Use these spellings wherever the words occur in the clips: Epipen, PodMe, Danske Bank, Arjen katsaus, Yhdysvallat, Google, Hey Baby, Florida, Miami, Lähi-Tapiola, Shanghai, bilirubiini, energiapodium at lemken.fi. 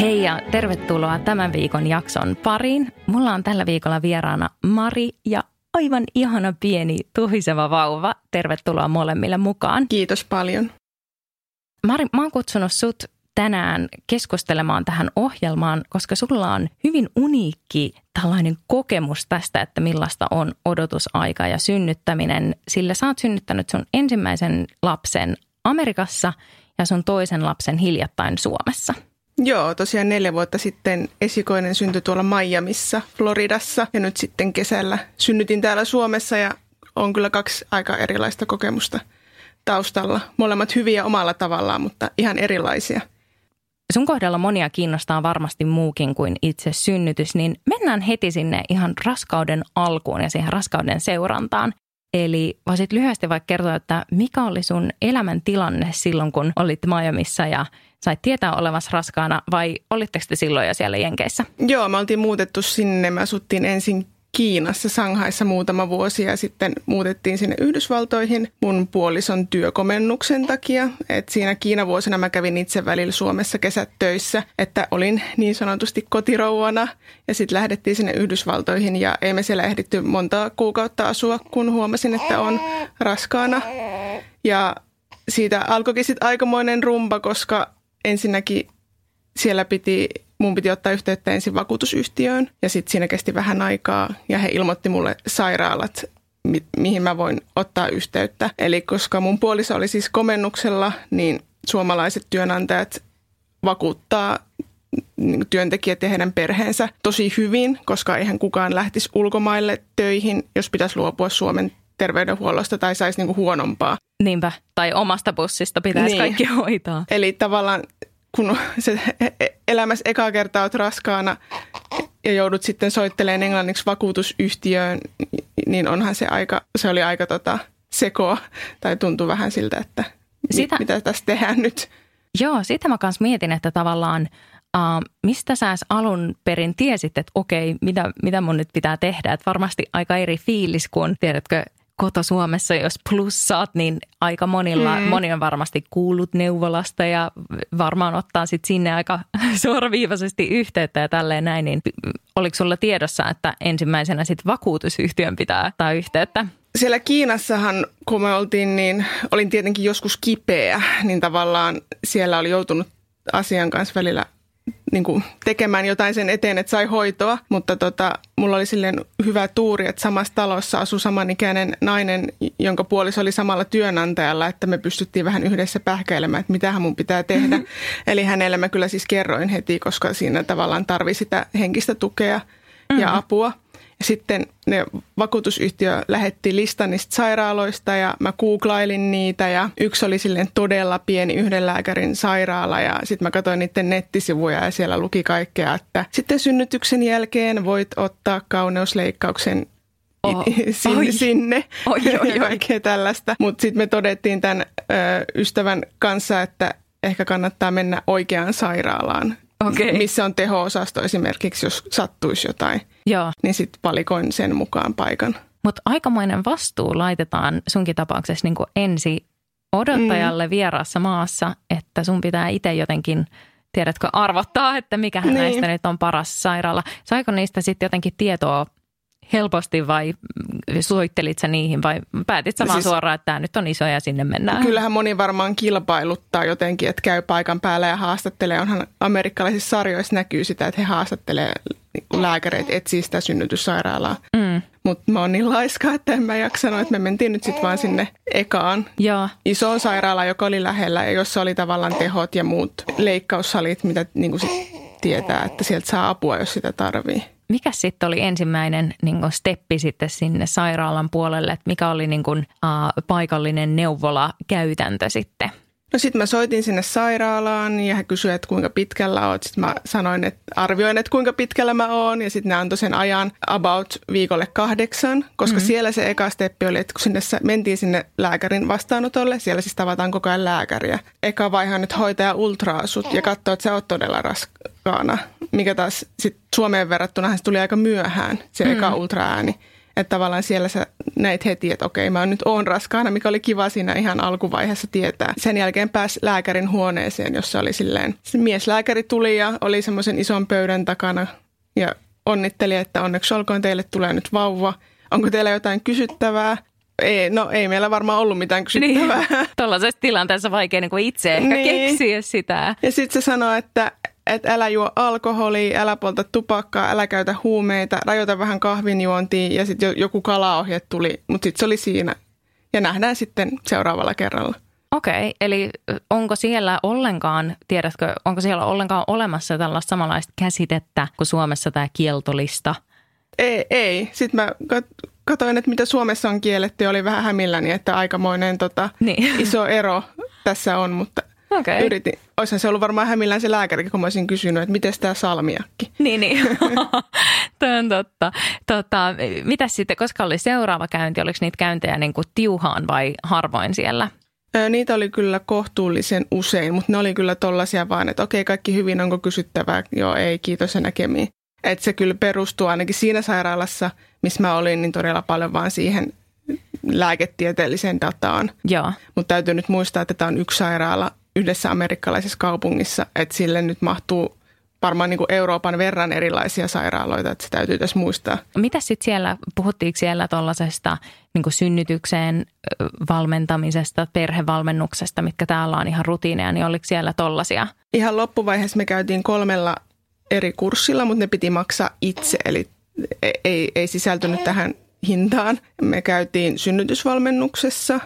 Hei ja tervetuloa tämän viikon jakson pariin. Mulla on tällä viikolla vieraana Mari ja aivan ihana pieni tuhiseva vauva. Tervetuloa molemmille mukaan. Kiitos paljon. Mari, mä oon kutsunut sut tänään keskustelemaan tähän ohjelmaan, koska sulla on hyvin uniikki tällainen kokemus tästä, että millaista on odotusaika ja synnyttäminen, sillä sä oot synnyttänyt sun ensimmäisen lapsen Amerikassa ja sun toisen lapsen hiljattain Suomessa. Joo, tosiaan 4 vuotta sitten esikoinen syntyi tuolla Miamissa, Floridassa ja nyt sitten kesällä synnytin täällä Suomessa ja on kyllä 2 aika erilaista kokemusta taustalla. Molemmat hyviä omalla tavallaan, mutta ihan erilaisia. Sun kohdalla monia kiinnostaa varmasti muukin kuin itse synnytys, niin mennään heti sinne ihan raskauden alkuun ja siihen raskauden seurantaan. Eli voisit lyhyesti vaikka kertoa, että mikä oli sun elämäntilanne silloin, kun olit Miamissa ja sait tietää olevasi raskaana, vai olitteko te silloin jo siellä Jenkeissä? Joo, me oltiin muutettu sinne. Me asuttiin ensin Kiinassa, Shanghaissa muutama vuosi ja sitten muutettiin sinne Yhdysvaltoihin mun puolison työkomennuksen takia. Et siinä Kiina-vuosina mä kävin itse välillä Suomessa kesät töissä, että olin niin sanotusti kotirouvana ja sitten lähdettiin sinne Yhdysvaltoihin ja ei me siellä ehditty monta kuukautta asua, kun huomasin, että on raskaana. Ja siitä alkoikin sitten aikamoinen rumba, koska ensinnäkin siellä mun piti ottaa yhteyttä ensin vakuutusyhtiöön ja sitten siinä kesti vähän aikaa ja he ilmoitti mulle sairaalat, mihin mä voin ottaa yhteyttä. Eli koska mun puoliso oli siis komennuksella, niin suomalaiset työnantajat vakuuttaa työntekijät ja heidän perheensä tosi hyvin, koska eihän kukaan lähtisi ulkomaille töihin, jos pitäisi luopua Suomen terveydenhuollosta tai saisi niinku huonompaa. Niinpä, tai omasta bussista pitäisi kaikki hoitaa. Eli tavallaan kun se elämässä ekaa kertaa olet raskaana ja joudut sitten soittelemaan englanniksi vakuutusyhtiöön, niin onhan se oli aika sekoa tai tuntui vähän siltä, että mitä tässä tehdään nyt. Joo, sitä mä kanssa mietin, että tavallaan mistä sä alun perin tiesit, että okei, mitä mun nyt pitää tehdä. Että varmasti aika eri fiilis kuin tiedätkö, koto Suomessa, jos plussaat, niin aika moni on varmasti kuullut neuvolasta ja varmaan ottaa sitten sinne aika suoraviivaisesti yhteyttä ja tälleen näin. Niin oliko sulla tiedossa, että ensimmäisenä sitten vakuutusyhtiön pitää ottaa yhteyttä? Siellä Kiinassahan, kun me oltiin, niin olin tietenkin joskus kipeä, niin tavallaan siellä oli joutunut asian kanssa välillä niin kuin tekemään jotain sen eteen, että sai hoitoa, mutta mulla oli silleen hyvä tuuri, että samassa talossa asui samanikäinen nainen, jonka puoliso oli samalla työnantajalla, että me pystyttiin vähän yhdessä pähkäilemään, että mitähän mun pitää tehdä. Eli hänelle mä kyllä siis kerroin heti, koska siinä tavallaan tarvii sitä henkistä tukea ja apua. Ja sitten ne vakuutusyhtiö lähetti listan niistä sairaaloista ja mä googlailin niitä ja yksi oli silleen todella pieni yhden lääkärin sairaala ja sitten mä katsoin niiden nettisivuja ja siellä luki kaikkea, että sitten synnytyksen jälkeen voit ottaa kauneusleikkauksen sinne ja kaikkea tällaista. Mutta sitten me todettiin tämän ystävän kanssa, että ehkä kannattaa mennä oikeaan sairaalaan. Okay. Missä on teho-osasto esimerkiksi, jos sattuisi jotain, joo, niin sitten valikoin sen mukaan paikan. Mutta aikamoinen vastuu laitetaan sunkin tapauksessa niin kuin ensi odottajalle vieraassa maassa, että sun pitää itse jotenkin, tiedätkö, arvottaa, että mikähän näistä nyt on paras sairaala. Saiko niistä sitten jotenkin tietoa helposti vai soittelit sä niihin vai päätit sä vaan suoraan, että tämä nyt on iso ja sinne mennään? Kyllähän moni varmaan kilpailuttaa jotenkin, että käy paikan päällä ja haastattelee. Onhan amerikkalaisissa sarjoissa näkyy sitä, että he haastattelee lääkäreitä, etsii sitä synnytyssairaalaa. Mutta mä oon niin laiska, että en mä jaksanut, että me mentiin nyt sitten vaan sinne ekaan isoon sairaalaan, joka oli lähellä ja jossa oli tavallaan tehot ja muut leikkaussalit, mitä niin kuin sit tietää, että sieltä saa apua, jos sitä tarvii. Mikäs sitten oli ensimmäinen niin kun steppi sitten sinne sairaalan puolelle, että mikä oli niin kun, paikallinen neuvolakäytäntö sitten? No sitten mä soitin sinne sairaalaan ja hän kysyi, että kuinka pitkällä oot. Sitten mä sanoin, että arvioin, että kuinka pitkällä mä oon. Ja sitten ne antoi sen ajan about viikolle 8, koska siellä se eka steppi oli, että kun mentiin sinne lääkärin vastaanotolle, siellä siis tavataan koko ajan lääkäriä. Eka vaihe on nyt hoitaja ultraasut ja katsoo, että sä oot todella raskaana. Mikä taas sitten Suomeen verrattuna se tuli aika myöhään, se eka ultraääni. Että tavallaan siellä sä näit heti, että okei, mä nyt oon raskaana, mikä oli kiva siinä ihan alkuvaiheessa tietää. Sen jälkeen pääsi lääkärin huoneeseen, jossa oli silleen, mieslääkäri tuli ja oli semmoisen ison pöydän takana ja onnitteli, että onneksi olkoon, teille tulee nyt vauva. Onko teillä jotain kysyttävää? Ei meillä varmaan ollut mitään kysyttävää. Niin, tuollaisessa tilanteessa vaikea niin kuin itse ehkä keksiä sitä. Ja sitten se sanoi, että älä juo alkoholia, älä polta tupakkaa, älä käytä huumeita, rajoita vähän kahvinjuontia ja sitten joku kalaohje tuli, mutta sitten se oli siinä. Ja nähdään sitten seuraavalla kerralla. Okei, eli onko siellä ollenkaan, tiedätkö, onko siellä ollenkaan olemassa tällaista samanlaista käsitettä kuin Suomessa tämä kieltolista? Ei. Sitten mä katsoin, että mitä Suomessa on kielletty ja oli vähän hämilläni, että aikamoinen iso ero tässä on, mutta... Okay. Yritin. Oishan se ollut varmaan hämillään se lääkärikin, kun mä olisin kysynyt, että miten tämä salmiakki? Niin. Tämä on totta. Mitäs sitten, koska oli seuraava käynti, oliko niitä käyntejä niin kuin tiuhaan vai harvoin siellä? Niitä oli kyllä kohtuullisen usein, mutta ne oli kyllä tollaisia vaan, että okei, kaikki hyvin, onko kysyttävää? Joo, ei, kiitos ja näkemiin. Että se kyllä perustuu ainakin siinä sairaalassa, missä mä olin, niin todella paljon vaan siihen lääketieteelliseen dataan. Joo. Mutta täytyy nyt muistaa, että tämä on yksi sairaala yhdessä amerikkalaisessa kaupungissa, että sille nyt mahtuu varmaan niin kuin Euroopan verran erilaisia sairaaloita, että se täytyy tässä muistaa. Mitä sitten siellä, puhuttiinko siellä tuollaisesta niin kuin synnytykseen valmentamisesta, perhevalmennuksesta, mitkä täällä on ihan rutiineja, niin oliko siellä tollaisia? Ihan loppuvaiheessa me käytiin 3 eri kurssilla, mutta ne piti maksaa itse, eli ei sisältynyt tähän hintaan. Me käytiin synnytysvalmennuksessa,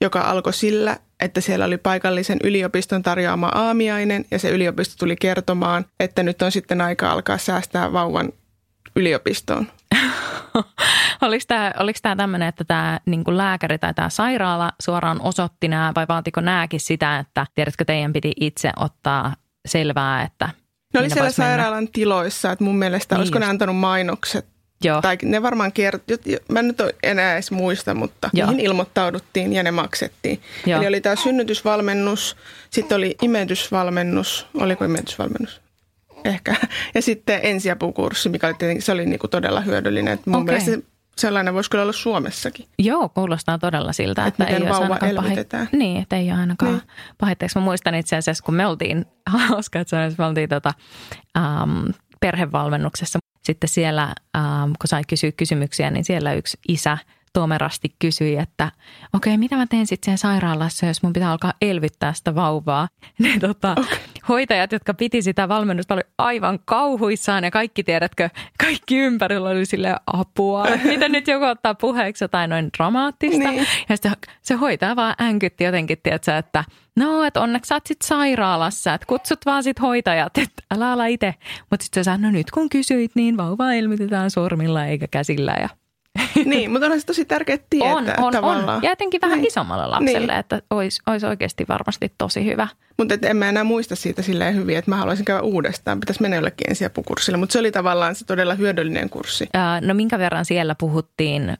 joka alkoi sillä, että siellä oli paikallisen yliopiston tarjoama aamiainen ja se yliopisto tuli kertomaan, että nyt on sitten aika alkaa säästää vauvan yliopistoon. Oliko tämä tämmöinen, että tämä niin kuin lääkäri tai tämä sairaala suoraan osoitti nämä vai vaatiko nämäkin sitä, että tiedätkö teidän piti itse ottaa selvää, että... Ne oli siellä sairaalan tiloissa, että mun mielestä niin olisiko ne antanut mainokset. Joo. Tai ne varmaan mä en nyt enää edes muista, mutta niihin ilmoittauduttiin ja ne maksettiin. Joo. Eli oli tämä synnytysvalmennus, sitten oli imetysvalmennus, oliko imetysvalmennus? Ehkä. Ja sitten ensiapukurssi, mikä oli tietenkin, se oli niinku todella hyödyllinen. Et mun mielestä sellainen voisi kyllä olla Suomessakin. Joo, kuulostaa todella siltä, että miten ei vauva elvytetään. Niin, että ei ole ainakaan niin pahetteeksi. Mä muistan itse asiassa, kun me oltiin, hauska, että me oltiin perhevalmennuksessa. Sitten siellä, kun sai kysyä kysymyksiä, niin siellä yksi isä tomerasti kysyi, että okei, mitä mä teen sitten siellä sairaalassa, jos mun pitää alkaa elvyttää sitä vauvaa. Ne hoitajat, jotka piti sitä valmennusta, oli aivan kauhuissaan ja kaikki, tiedätkö, kaikki ympärillä oli silleen apua. Mitä nyt joku ottaa puheeksi jotain noin dramaattista. Niin. Ja sitten se hoitaja vaan änkytti jotenkin, tiedätkö, että no, että onneksi sä oot sit sairaalassa, että kutsut vaan sit hoitajat, että älä ala itse. Mutta sitten sä sanoi, nyt kun kysyit, niin vauvaa elvytetään sormilla eikä käsillä ja... Niin, mutta onhan se tosi tärkeä tietää on. Ja jotenkin vähän isommalla lapselle, että olisi oikeasti varmasti tosi hyvä. Mutta en mä enää muista siitä silleen hyvin, että mä haluaisin käydä uudestaan. Pitäisi mennä jollekin ensiapukurssille, mutta se oli tavallaan se todella hyödyllinen kurssi. No minkä verran siellä puhuttiin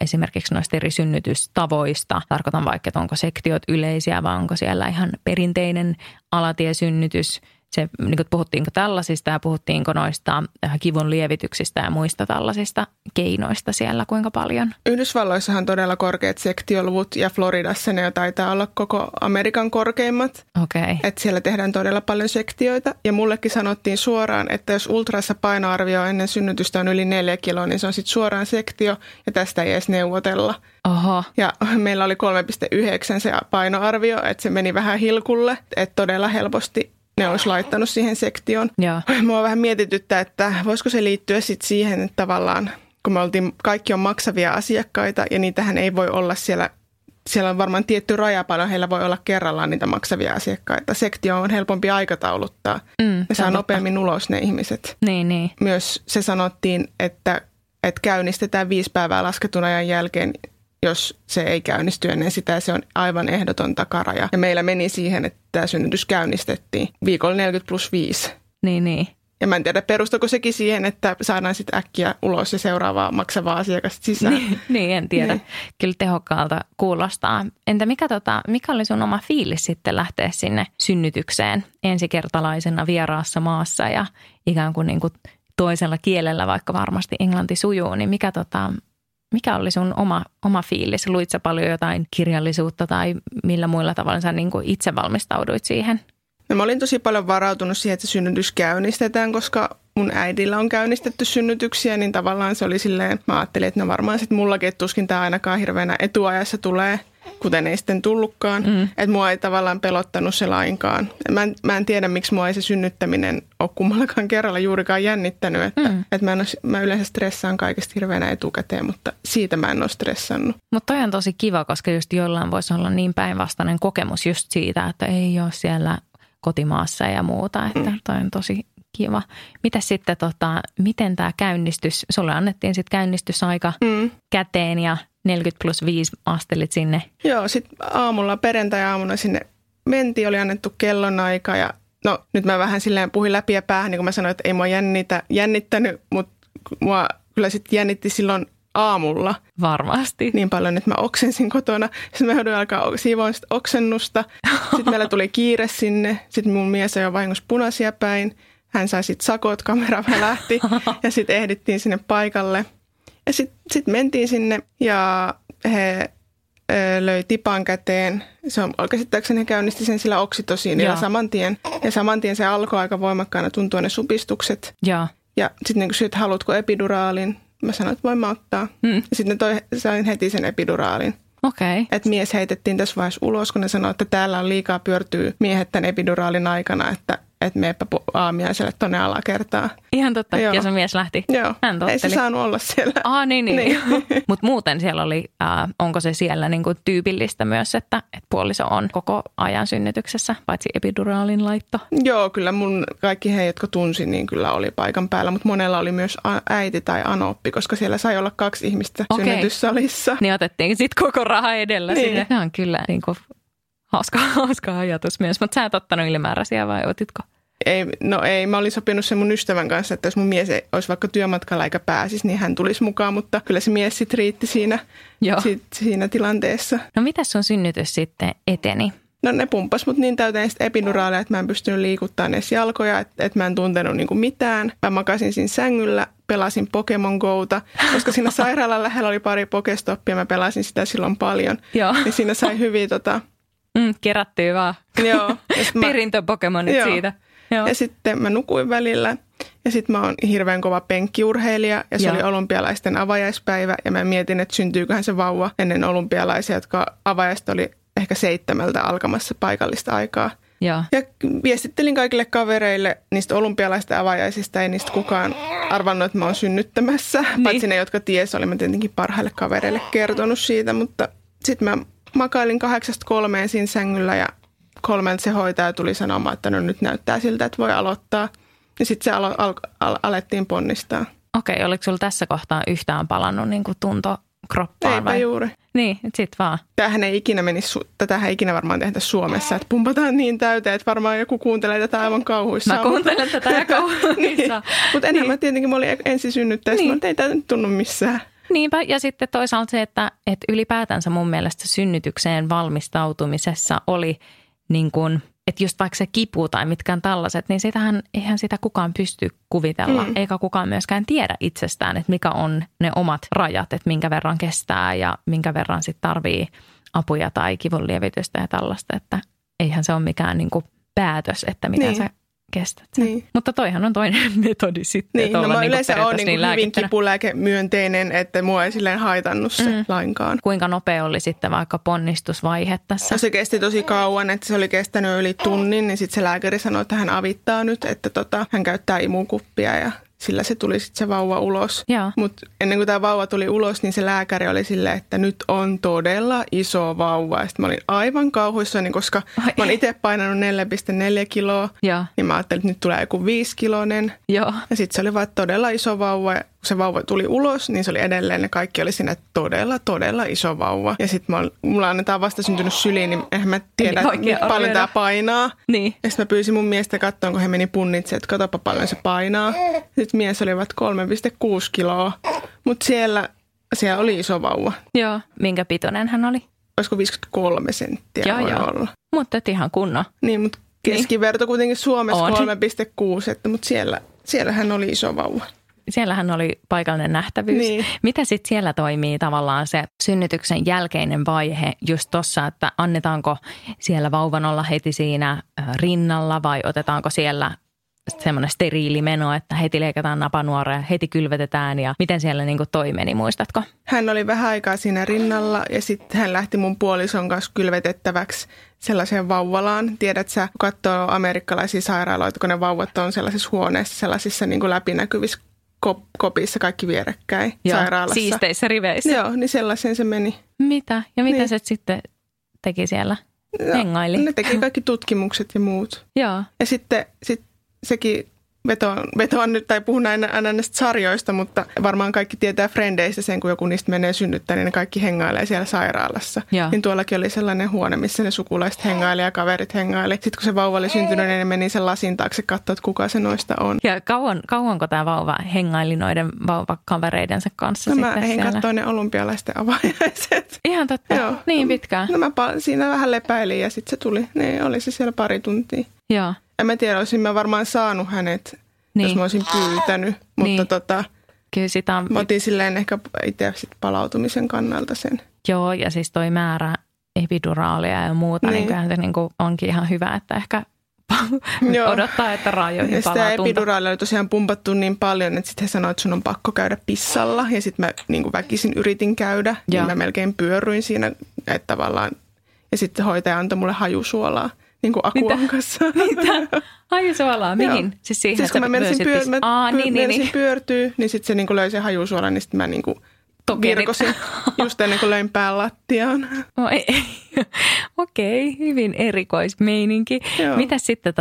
esimerkiksi noista eri synnytystavoista? Tarkoitan vaikka, että onko sektiot yleisiä vai onko siellä ihan perinteinen alatiesynnytys? Se, niin kuin puhuttiinko tällaisista ja puhuttiinko noista kivun lievityksistä ja muista tällaisista keinoista siellä kuinka paljon? Yhdysvalloissahan on todella korkeat sektioluvut ja Floridassa ne taitaa olla koko Amerikan korkeimmat. Okay. Että siellä tehdään todella paljon sektioita ja mullekin sanottiin suoraan, että jos ultrassa painoarvio ennen synnytystä on yli 4 kiloa, niin se on sitten suoraan sektio ja tästä ei edes neuvotella. Oho. Ja meillä oli 3,9 se painoarvio, että se meni vähän hilkulle, että todella helposti ne olisi laittanut siihen sektioon. Joo. Mua vähän mietityttää, että voisiko se liittyä sitten siihen, että tavallaan kun me oltiin, kaikki on maksavia asiakkaita ja niitähän ei voi olla siellä siellä on varmaan tietty raja paljon, heillä voi olla kerrallaan niitä maksavia asiakkaita. Sektio on helpompi aikatauluttaa. Me saa nopeammin ulos ne ihmiset. Niin. Myös se sanottiin, että käynnistetään 5 päivää lasketun ajan jälkeen, jos se ei käynnisty ennen sitä. Se on aivan ehdoton takaraja. Ja meillä meni siihen, että tämä synnytys käynnistettiin viikolla 40+5. Niin. Ja mä en tiedä, perustuko sekin siihen, että saadaan sitten äkkiä ulos ja seuraavaa maksavaa asiakasta sisään. Niin, en tiedä. Niin. Kyllä tehokkaalta kuulostaa. Entä mikä oli sun oma fiilis sitten lähteä sinne synnytykseen ensikertalaisena vieraassa maassa ja ikään kuin, toisella kielellä, vaikka varmasti englanti sujuu, niin mikä oli sun oma fiilis? Luit sä paljon jotain kirjallisuutta tai millä muilla tavalla sä niin kuin itse valmistauduit siihen? No, mä olin tosi paljon varautunut siihen, että synnytys käynnistetään, koska mun äidillä on käynnistetty synnytyksiä, niin tavallaan se oli silleen, mä ajattelin, että no varmaan sitten mullakin, että tuskin tämä ainakaan hirveänä etuajassa tulee, kuten ei sitten tullutkaan. Että mua ei tavallaan pelottanut se lainkaan. Mä en tiedä, miksi mua ei se synnyttäminen ole kummallakaan kerralla juurikaan jännittänyt, että mä yleensä stressaan kaikesta hirveänä etukäteen, mutta siitä mä en ole stressannut. Mutta toi on tosi kiva, koska just jollain voisi olla niin päinvastainen kokemus just siitä, että ei ole siellä kotimaassa ja muuta, että toi on tosi kiva. Mitäs sitten, miten tämä käynnistys, sulle annettiin sitten käynnistysaika käteen ja 40+5 astelit sinne? Joo, sitten aamulla, perjantai-aamuna sinne mentiin, oli annettu kellonaika ja no nyt mä vähän silleen puhuin läpi ja päähän, niin kuin mä sanoin, että ei mua jännittänyt, mutta mua kyllä sitten jännitti silloin aamulla. Varmasti. Niin paljon, että mä oksensin kotona. Sitten mä joudun alkaa siivoon sitä oksennusta. Sitten meillä tuli kiire sinne. Sitten mun mies ajoi vahingossa punaisia päin. Hän sai sitten sakot, kamera vähän lähti. Ja sitten ehdittiin sinne paikalle. Ja sitten mentiin sinne ja he löi tipan käteen. Se on käsittääkseni, he käynnisti sen sillä oksitosiinilla saman tien. Ja saman tien se alkoi aika voimakkaana tuntua ne supistukset. Ja sitten niin kysyit, haluatko epiduraalin? Mä sanoin, että voin mä ottaa. Sitten sain heti sen epiduraalin. Okei. Että mies heitettiin tässä vaiheessa ulos, kun ne sanoi, että täällä on liikaa pyörtyy miehet tämän epiduraalin aikana, että meepä aamiaiselle tuonne alakertaan. Ihan totta. Joo. Ja se mies lähti. Joo. Hän totteli. Ei se saanut olla siellä. Niin. Mutta muuten siellä oli, onko se siellä niinku tyypillistä myös, että puoliso on koko ajan synnytyksessä, paitsi epiduraalin laitto? Joo, kyllä mun kaikki he, jotka tunsin, niin kyllä oli paikan päällä, mutta monella oli myös äiti tai anoppi, koska siellä sai olla 2 ihmistä synnytyssalissa. Niin otettiin sitten koko raha edellä sinne. Se on kyllä niinku hauska ajatus myös, mutta sä et ottanut ylimääräisiä vai otitko? Ei, mä olin sopinut sen mun ystävän kanssa, että jos mun mies olisi vaikka työmatkalla eikä pääsisi, niin hän tulisi mukaan, mutta kyllä se mies sitten riitti siinä tilanteessa. No mitäs sun synnytys sitten eteni? No ne pumppasi mut niin täyteen sitten epiduraaleja, että mä en pystynyt liikuttamaan edes jalkoja, että mä en tuntenut niinku mitään. Mä makasin siinä sängyllä, pelasin Pokemon Gota, koska siinä sairaalan lähellä oli pari pokestoppia, mä pelasin sitä silloin paljon. Niin siinä sai hyviä kerättyy vaan. Joo. Perintöpokemonit siitä. Joo. Ja sitten mä nukuin välillä ja sitten mä oon hirveän kova penkkiurheilija ja se oli olympialaisten avajaispäivä ja mä mietin, että syntyyköhän se vauva ennen olympialaisia, jotka avajaiset oli ehkä 7 alkamassa paikallista aikaa. Joo. Ja viestittelin kaikille kavereille niistä olympialaisista avajaisista, ei niistä kukaan arvannut, että mä oon synnyttämässä. Niin. Paitsi ne, jotka tiesi, olin mä tietenkin parhaille kavereille kertonut siitä, mutta sitten mä makailin 8:00–3:00 siinä sängyllä ja 3:00 se hoitaja tuli sanomaan, että no nyt näyttää siltä, että voi aloittaa. Ja sitten se alettiin ponnistaa. Okei, oliko sulla tässä kohtaa yhtään palannut niin kuin tunto kroppaan? Eipä vai? Juuri. Niin, sitten vaan. Tätähän ei ikinä varmaan tehdä Suomessa, että pumpataan niin täyteen, että varmaan joku kuuntelee tätä aivan kauhuissaan. Mä kuuntelen tätä ja kauhuissaan. Mutta enhän mä tietenkin, mä olin ensisynnyttäjä, mutta ei tämä nyt tunnu missään. Niinpä, ja sitten toisaalta se, että ylipäätänsä mun mielestä synnytykseen valmistautumisessa oli niin kuin, että just vaikka se kipu tai mitkään tällaiset, niin eihän sitä kukaan pysty kuvitella, eikä kukaan myöskään tiedä itsestään, että mikä on ne omat rajat, että minkä verran kestää ja minkä verran sit tarvii apuja tai kivun lievitystä ja tällaista, että eihän se ole mikään niin kuin päätös, että mitä niin. Sä kestät sen. Niin. Mutta toihan on toinen metodi sitten. Niin, no mä yleensä olen niin hyvin kipulääkemyönteinen, että mua ei silleen haitannut se lainkaan. Kuinka nopea oli sitten vaikka ponnistusvaihe tässä? No se kesti tosi kauan, että se oli kestänyt yli tunnin, niin sitten se lääkäri sanoi, että hän avittaa nyt, että hän käyttää imukuppia ja sillä se tuli sitten se vauva ulos. Mutta ennen kuin tämä vauva tuli ulos, niin se lääkäri oli silleen, että nyt on todella iso vauva. Ja sitten mä olin aivan kauhuissani, koska mä oon itse painanut 4,4 kiloa. Ja. Niin mä ajattelin, että nyt tulee joku 5-kiloinen. Ja sitten se oli vaan todella iso vauva. Kun se vauva tuli ulos, niin se oli edelleen, ne kaikki oli siinä todella iso vauva. Ja sitten mulla annetaan vasta syntynyt syliin, niin eihän mä tiedä, että paljon tämä painaa. Niin. Ja sitten mä pyysin mun miestä katsomaan, kun he meni punnitsemaan, että katsopa paljon se painaa. Sitten mies oli 3,6 kiloa, mutta siellä oli iso vauva. Joo, minkä pitoinen hän oli? Olisiko 53 senttiä olla. Mutta ihan kunnon. Niin, mutta keskiverto kuitenkin Suomessa 3,6, mutta siellähän oli iso vauva. Siellähän oli paikallinen nähtävyys. Niin. Mitä sitten siellä toimii tavallaan se synnytyksen jälkeinen vaihe just tuossa, että annetaanko siellä vauvan olla heti siinä rinnalla vai otetaanko siellä semmoinen steriilimeno, että heti leikataan napanuorea, heti kylvetetään ja miten siellä niinku toimeni, niin muistatko? Hän oli vähän aikaa siinä rinnalla ja sitten hän lähti mun puolison kanssa kylvetettäväksi sellaiseen vauvalaan. Tiedät sä, kun katsoo amerikkalaisia sairaaloita, kun ne vauvat on sellaisessa huoneessa, sellaisissa niinku läpinäkyvissä kopissa kaikki vierekkäin sairaalassa. Siisteissä riveissä. Joo, niin sellaiseen se meni. Mitä? Ja mitä se sitten teki siellä? Hengaili? Ne teki kaikki tutkimukset ja muut. Joo. Ja sitten sekin vetoan nyt, tai puhun aina näistä sarjoista, mutta varmaan kaikki tietää Frendeistä sen, kun joku niistä menee synnyttämään, niin ne kaikki hengailee siellä sairaalassa. Joo. Niin tuollakin oli sellainen huone, missä ne sukulaiset hengaili ja kaverit hengaili. Sitten kun se vauva oli syntynyt, niin ne meni sen lasin taakse katsoa, että kuka se noista on. Ja kauanko tämä vauva hengaili noiden vauvakavereidensa kanssa sitten siellä? Mä katsoa ne olympialaisten avajaiset. Ihan totta, joo. Niin pitkään. No mä siinä vähän lepäilin ja sitten se tuli. Ne oli se siellä pari tuntia. Joo. En mä tiedä, olisin mä varmaan saanut hänet, jos mä olisin pyytänyt, mutta kyllä sitä on... mä otin silleen ehkä itse sitten palautumisen kannalta sen. Joo, ja siis toi määrä epiduraalia ja muuta, niin kyllähän se niinku onkin ihan hyvä, että ehkä odottaa, että rajoihin palaa tunta. Ja sitä epiduraalia oli tosiaan pumpattu niin paljon, että sitten he sanoivat, että sun on pakko käydä pissalla, ja sitten mä niinku väkisin yritin käydä, niin mä melkein pyörryin siinä, että tavallaan, ja sitten hoitaja antoi mulle hajusuolaa. Niin kuin Akuan kanssa. Mitä? Hajusuolaa, mihin? Siis kun mä menisin pyörtyä, niin sitten se niinku löi sen hajusuolan, niin sitten mä niinku virkosin just ennen kuin löin pään lattiaan. Okei, hyvin erikoismeininki. Mitäs sitten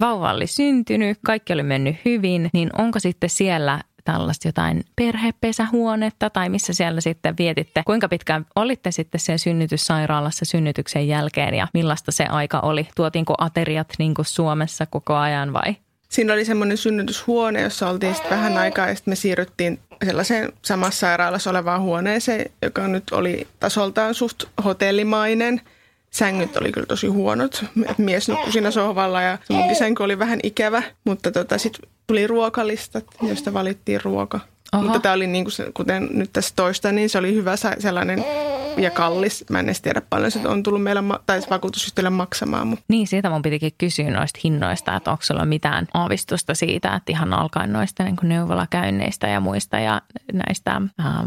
vauva oli syntynyt, kaikki oli mennyt hyvin, niin onko sitten siellä tällaista jotain perhepesähuonetta tai missä siellä sitten vietitte? Kuinka pitkään olitte sitten siellä synnytyssairaalassa synnytyksen jälkeen ja millaista se aika oli? Tuotiinko ateriat niin kuin Suomessa koko ajan vai? Siinä oli semmoinen synnytyshuone, jossa oltiin sitten vähän aikaa ja sitten me siirryttiin sellaiseen samassa sairaalassa olevaan huoneeseen, joka nyt oli tasoltaan suht hotellimainen. Sängyt oli kyllä tosi huonot. Mies nukkui siinä sohvalla ja se munkin sänky oli vähän ikävä, mutta sitten tuli ruokalistat, joista valittiin ruoka. Aha. Mutta tämä oli niin kuin, kuten nyt tässä toista, niin se oli hyvä sellainen ja kallis. Mä en edes tiedä paljon, se on tullut meillä tai vakuutusyhtiölle maksamaan. Mutta. Niin, siitä mun pitikin kysyä noista hinnoista, että onko sulla mitään aavistusta siitä, että ihan alkaen noista niin kuin neuvolakäynneistä ja muista ja näistä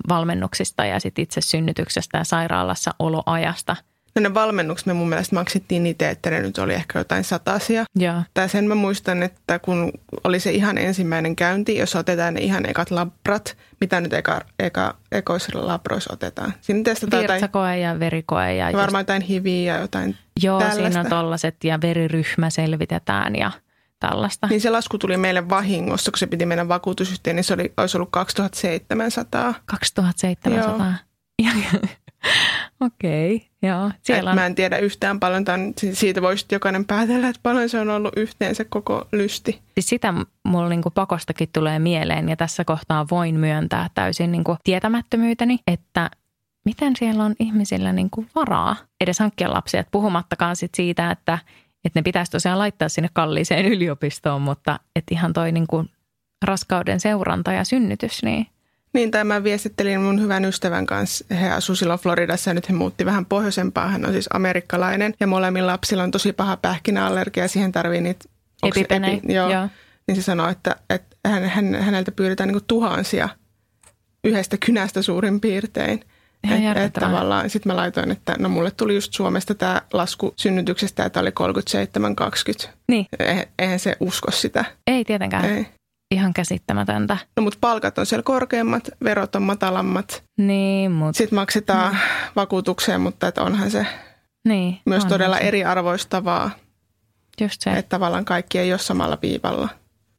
valmennuksista ja sitten itse synnytyksestä ja sairaalassa oloajasta. No ne valmennukset me mun mielestä maksittiin itse, että ne nyt oli ehkä jotain satasia. Yeah. Tai sen mä muistan, että kun oli se ihan ensimmäinen käynti, jossa otetaan ne ihan ekat labrat, mitä nyt ekoislabroissa otetaan. Siinä testataan virtsakoe ja verikoe. Ja varmaan jotain hiviä ja jotain tällaista. Siinä on tollaset ja veriryhmä selvitetään ja tällaista. Niin se lasku tuli meille vahingossa, kun se piti mennä vakuutusyhtiöön, niin se olisi ollut 2,700. 2,700. Okei, joo. Siellä on... Mä en tiedä yhtään paljon, siitä voisi jokainen päätellä, että paljon se on ollut yhteensä koko lysti. Siis sitä mulla niinku pakostakin tulee mieleen ja tässä kohtaa voin myöntää täysin niinku tietämättömyyteni, että miten siellä on ihmisillä niinku varaa edes hankkia lapsia. Puhumattakaan sit siitä, että ne pitäisi tosiaan laittaa sinne kalliiseen yliopistoon, mutta et ihan toi niinku raskauden seuranta ja synnytys, niin... Niin, tai mä viestittelin mun hyvän ystävän kanssa. He asuu silloin Floridassa ja nyt he muutti vähän pohjoisempaan. Hän on siis amerikkalainen ja molemmilla lapsilla on tosi paha pähkinäallergia. Siihen tarvii niitä... Epipenejä. Niin se sanoo, että häneltä pyydetään niin kuin tuhansia yhdestä kynästä suurin piirtein. Että tavallaan sitten mä laitoin, että no mulle tuli just Suomesta tämä lasku synnytyksestä, että oli 37,20. Niin. Eihän se usko sitä. Ei tietenkään. Ei. ihan käsittämätöntä. No mutta palkat on siellä korkeammat, verot on matalammat. Niin, mutta... Sitten maksetaan vakuutukseen, mutta et onhan se niin, myös todella se eriarvoistavaa. Just se. Että tavallaan kaikki ei ole samalla viivalla.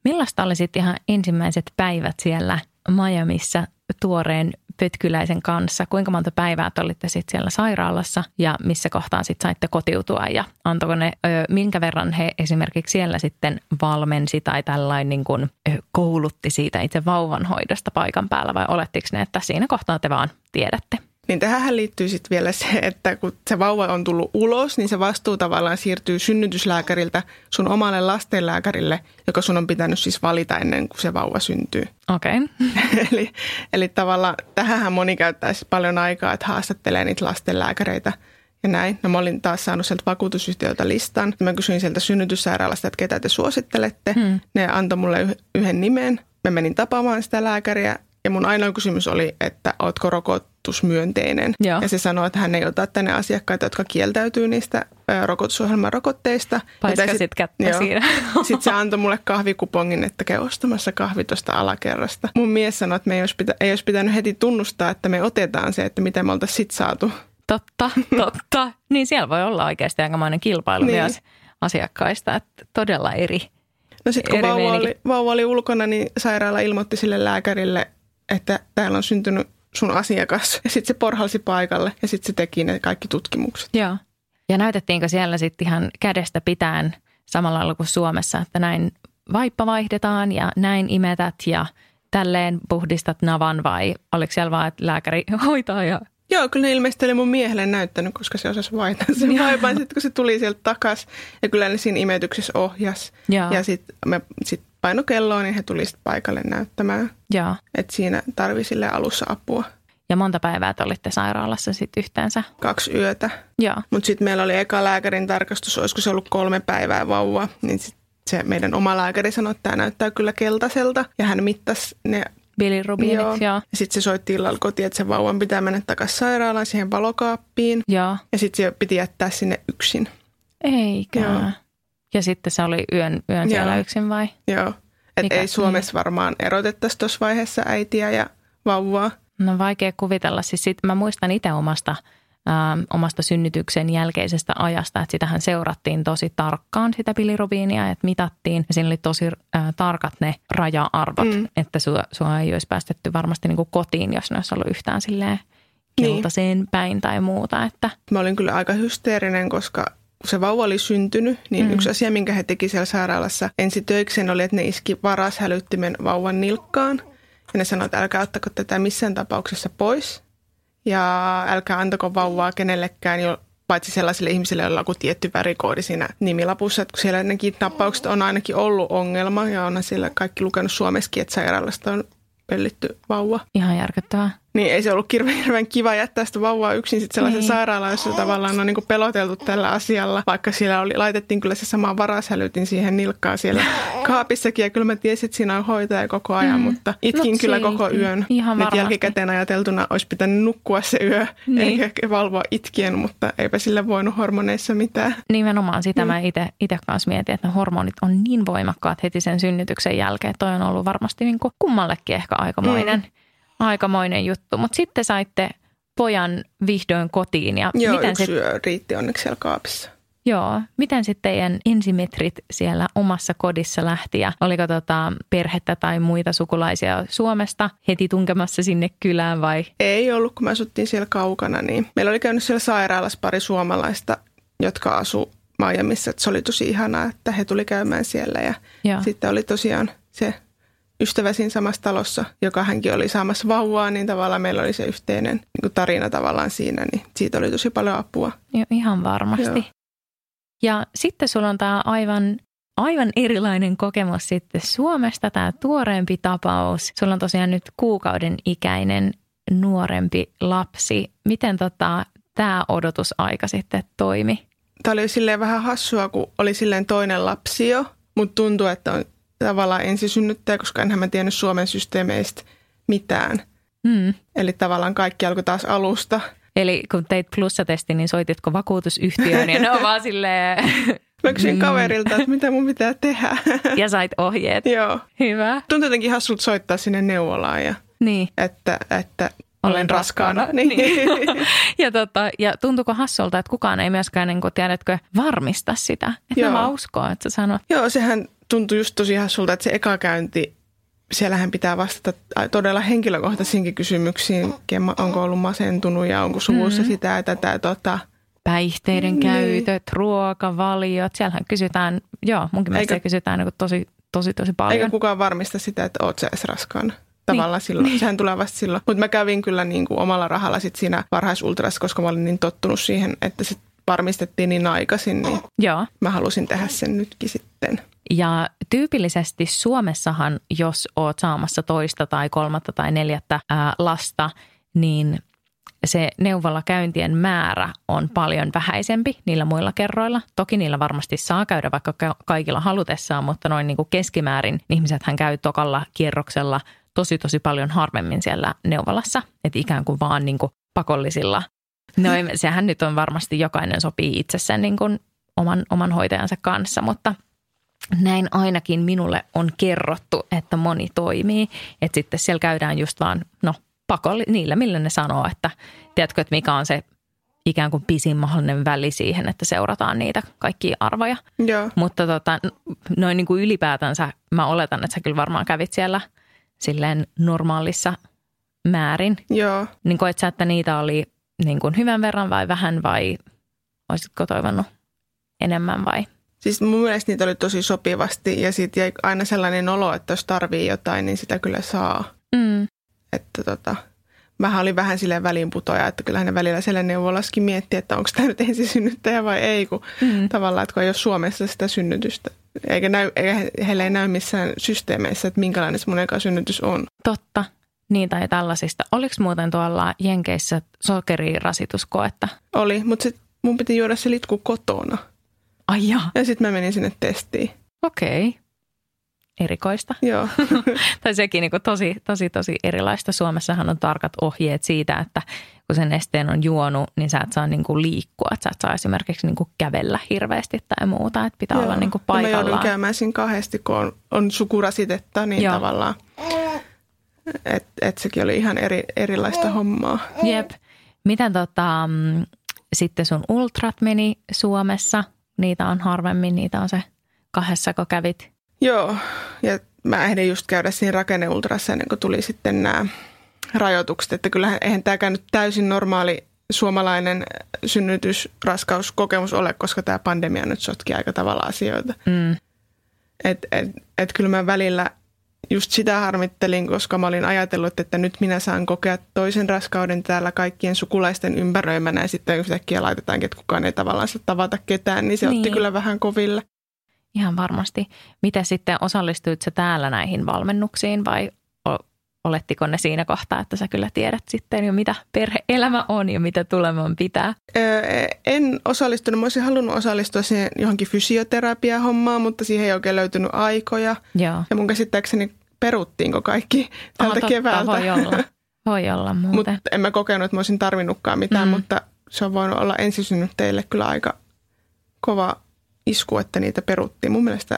Millaista oli sitten ihan ensimmäiset päivät siellä Miamiissa tuoreen pötkyläisen kanssa? Kuinka monta päivää olitte sitten siellä sairaalassa ja missä kohtaa sitten saitte kotiutua? Ja antoiko ne, minkä verran he esimerkiksi siellä sitten valmensi tai tällainen niin kuin koulutti siitä itse vauvanhoidosta paikan päällä? Vai olettiko ne, että siinä kohtaa te vaan tiedätte? Niin tähän liittyy sitten vielä se, että kun se vauva on tullut ulos, niin se vastuu tavallaan siirtyy synnytyslääkäriltä sun omalle lastenlääkärille, joka sun on pitänyt siis valita ennen kuin se vauva syntyy. Okei. Okay. eli tavallaan tähänhän moni käyttää siis paljon aikaa, että haastattelee niitä lastenlääkäreitä ja näin. No mä olin taas saanut sieltä vakuutusyhtiöltä listan. Mä kysyin sieltä synnytyssairaalasta, että ketä te suosittelette. Ne antoi mulle yhden nimen. Mä menin tapaamaan sitä lääkäriä. Ja mun ainoa kysymys oli, että ootko rokotusmyönteinen. Joo. Ja se sanoi, että hän ei ota tänne asiakkaita, jotka kieltäytyy niistä rokotusohjelman rokotteista. Paiskasit kättä joo. siinä. Sitten se antoi mulle kahvikupongin, että käy ostamassa kahvi tuosta alakerrasta. Mun mies sanoi, että me ei olisi pitänyt heti tunnustaa, että me otetaan se, että mitä me oltaisiin sitten saatu. Totta. Niin siellä voi olla oikeasti aikamoinen kilpailu niin. myös asiakkaista, että todella eri. No sitten kun vauva oli ulkona, niin sairaala ilmoitti sille lääkärille, että täällä on syntynyt sun asiakas. Ja sitten se porhalsi paikalle ja sitten se teki ne kaikki tutkimukset. Joo. Ja näytettiinkö siellä sitten ihan kädestä pitäen samalla lailla kuin Suomessa, että näin vaippa vaihdetaan ja näin imetät ja tälleen puhdistat navan vai oliko siellä vaan, että lääkäri hoitaa ja... Joo, kyllä ne ilmeisesti oli mun miehelle näyttänyt, koska se osasi vaihtaa sen vaipan sitten, kun se tuli sieltä takaisin. Ja kyllä ne siinä imetyksessä ohjas. Ja sitten me paino kelloon, niin he tuli sitten paikalle näyttämään. Joo. Että siinä tarvii sille alussa apua. Ja monta päivää te olitte sairaalassa sitten yhteensä? 2 yötä. Joo. Mutta sitten meillä oli eka lääkärin tarkastus, olisiko se ollut 3 päivää vauva. Niin sit se meidän oma lääkäri sanoi, että tämä näyttää kyllä keltaiselta. Ja hän mittasi ne... Bilirubinit, joo. Sitten se soitti illalla kotiin, että se vauvan pitää mennä takaisin sairaalaan siihen valokaappiin. Joo. Ja sitten se piti jättää sinne yksin. Eikä. Joo. Ja sitten se oli yön siellä yksin vai? Joo. Että ei Suomessa varmaan erotettaisi tuossa vaiheessa äitiä ja vauvaa. No vaikea kuvitella. Siis sit mä muistan itse omasta synnytyksen jälkeisestä ajasta, että sitähän seurattiin tosi tarkkaan sitä bilirubiinia, että mitattiin ja siinä oli tosi tarkat ne raja-arvot, että sua ei olisi päästetty varmasti niin kuin kotiin, jos ne olisi ollut yhtään silleen kiltaiseen päin tai muuta. Että. Mä olin kyllä aika hysteerinen, koska kun se vauva oli syntynyt, niin yksi asia, minkä he teki siellä sairaalassa ensitöikseen oli, että ne iski varashälyttimen vauvan nilkkaan ja ne sanoi, että älkää ottako tätä missään tapauksessa pois. Ja älkää antako vauvaa kenellekään, paitsi sellaisille ihmisille, joilla on joku tietty värikoodi siinä nimilapussa. Että kun siellä ne kidnappaukset on ainakin ollut ongelma ja onhan siellä kaikki lukenut Suomessakin, että sairaalasta on pöllitty vauva. Ihan järkyttävää. Niin ei se ollut hirveän kiva jättää sitä vauvaa yksin sitten sellaisen sairaalaan, jossa tavallaan on niin kuin peloteltu tällä asialla. Vaikka siellä laitettiin kyllä se sama varashälytin siihen nilkkaan siellä kaapissakin ja kyllä mä tiesin, että siinä on hoitaja koko ajan, mutta itkin kyllä koko yön. Ihan nyt jälkikäteen ajateltuna olisi pitänyt nukkua se yö, eikä valvoa itkien, mutta eipä sille voinut hormoneissa mitään. Nimenomaan sitä mä itse kanssa mietin, että hormonit on niin voimakkaat heti sen synnytyksen jälkeen. Toi on ollut varmasti niin kuin kummallekin ehkä aikamoinen. Aikamoinen juttu, mutta sitten saitte pojan vihdoin kotiin. Ja joo, miten yksi yö riitti onneksi siellä kaapissa. Joo, miten sitten teidän ensimetrit siellä omassa kodissa lähti ja oliko perhettä tai muita sukulaisia Suomesta heti tunkemassa sinne kylään vai? Ei ollut, kun me asuttiin siellä kaukana, niin meillä oli käynyt siellä sairaalassa pari suomalaista, jotka asuu Miamiissa, että se oli tosi ihanaa, että he tuli käymään siellä ja sitten oli tosiaan se... Ystävä siinä samassa talossa, joka hänkin oli saamassa vauvaa, niin tavallaan meillä oli se yhteinen niin kuin tarina tavallaan siinä, niin siitä oli tosi paljon apua. Jo, ihan varmasti. Joo. Ja sitten sulla on tämä aivan erilainen kokemus sitten Suomesta, tämä tuoreempi tapaus. Sulla on tosiaan nyt 6 kuukauden ikäinen nuorempi lapsi. Miten tämä odotusaika sitten toimi? Tämä oli silleen vähän hassua, kun oli silleen toinen lapsi jo, mutta tuntui, että on tavallaan ensisynnyttäjä, koska enhän mä tiennyt Suomen systeemeistä mitään. Eli tavallaan kaikki alkoi taas alusta. Eli kun teit plussatesti, niin soititko vakuutusyhtiöön ja ne on vaan silleen... Mä kysyin kaverilta, että mitä mun pitää tehdä. Ja sait ohjeet. Joo. Hyvä. Tuntuu jotenkin hassut soittaa sinne neuvolaan ja niin. Että olen raskaana. Niin. Ja tuntuuko hassulta, että kukaan ei myöskään, niin kuin, tiedätkö, varmista sitä. Että mä uskoo, että sä sanot. Joo, sehän tuntuu just tosi hassulta, että se eka käynti, siellähän pitää vastata todella henkilökohtaisiinkin kysymyksiin. Onko ollut masentunut ja onko suvussa sitä ja tätä. Päihteiden käytöt, ruokavaliot. Siellähän kysytään, munkin mielestä kysytään niin tosi paljon. Eikä kukaan varmista sitä, että oot sä edes raskaana. Tavallaan silloin. Niin. Sehän tulee vasta silloin. Mutta mä kävin kyllä niin kuin omalla rahalla sit siinä varhaisultrassa, koska mä olin niin tottunut siihen, että se varmistettiin niin aikaisin. Niin mä halusin tehdä sen nytkin sitten. Ja tyypillisesti Suomessahan, jos oot saamassa toista tai kolmatta tai neljättä lasta, niin se neuvolakäyntien määrä on paljon vähäisempi niillä muilla kerroilla. Toki niillä varmasti saa käydä vaikka kaikilla halutessaan, mutta noin niin kuin keskimäärin ihmisethän käy tokalla kierroksella tosi paljon harvemmin siellä neuvolassa, että ikään kuin vaan niin kuin pakollisilla. Sehän nyt on varmasti jokainen sopii itsessään niin kuin oman hoitajansa kanssa, mutta näin ainakin minulle on kerrottu, että moni toimii. Että sitten siellä käydään just vaan niillä, millä ne sanoo, että tiedätkö, että mikä on se ikään kuin pisin mahdollinen väli siihen, että seurataan niitä kaikkia arvoja. Joo. Mutta noin niin kuin ylipäätänsä mä oletan, että sä kyllä varmaan kävit siellä silleen normaalissa määrin. Joo. Niin koet sä, että niitä oli niin kuin hyvän verran vai vähän vai olisitko toivonut enemmän vai? Siis mun mielestä niitä oli tosi sopivasti ja siitä jäi aina sellainen olo, että jos tarvii jotain, niin sitä kyllä saa. Mm. Että mähän olin vähän silleen väliinputoja, että kyllähän ne välillä siellä neuvolaskin miettii, että onko tämä nyt ensisynnyttäjä vai ei, kun tavallaan, että kun ei ole Suomessa sitä synnytystä. Eikä heillä ei näy missään systeemeissä, että minkälainen se mun eka synnytys on. Totta, niin tai tällaisista. Oliko muuten tuolla Jenkeissä sokerirasituskoetta? Oli, mutta sit mun piti juoda se litku kotona. Ai jaa. Ja sitten mä menin sinne testiin. Okei. Erikoista. Joo. Tai sekin niin tosi erilaista. Suomessahan on tarkat ohjeet siitä, että kun sen nesteen on juonut, niin sä et saa niin kuin liikkua. Sä et saa esimerkiksi niin kuin kävellä hirveästi tai muuta, että pitää olla niin kuin paikallaan. Ja mä joudun käymään siinä kahdesti, kun on sukurasitetta, niin tavallaan, että sekin oli ihan erilaista hommaa. Jep. Miten sitten sun ultrat meni Suomessa? Niitä on harvemmin, niitä on se kahdessa, kun kävit. Joo, ja mä ehdin just käydä siinä rakenneultrassa ennen kuin tuli sitten nämä rajoitukset, että kyllähän eihän tämäkään nyt täysin normaali suomalainen synnytysraskauskokemus ole, koska tämä pandemia nyt sotki aika tavalla asioita. Et kyllä mä välillä just sitä harmittelin, koska mä olin ajatellut, että nyt minä saan kokea toisen raskauden täällä kaikkien sukulaisten ympäröimänä ja sitten yhtäkkiä laitetaankin, että kukaan ei tavallaan sitä tavata ketään, niin se otti kyllä vähän koville. Ihan varmasti. Mitä sitten osallistuit sä täällä näihin valmennuksiin vai olettiko ne siinä kohtaa, että sä kyllä tiedät sitten jo mitä perhe-elämä on ja mitä tuleman pitää? En osallistunut. Mä olisin halunnut osallistua siihen johonkin fysioterapiahommaan, mutta siihen ei oikein löytynyt aikoja. Joo. Ja mun käsittääkseni peruttiinko kaikki tältä keväältä. Voi olla muuten. Mutta en mä kokenut, että mä olisin tarvinnutkaan mitään, mutta se on voinut olla ensisynnyttäjille kyllä aika kova isku, että niitä peruttiin mun mielestä.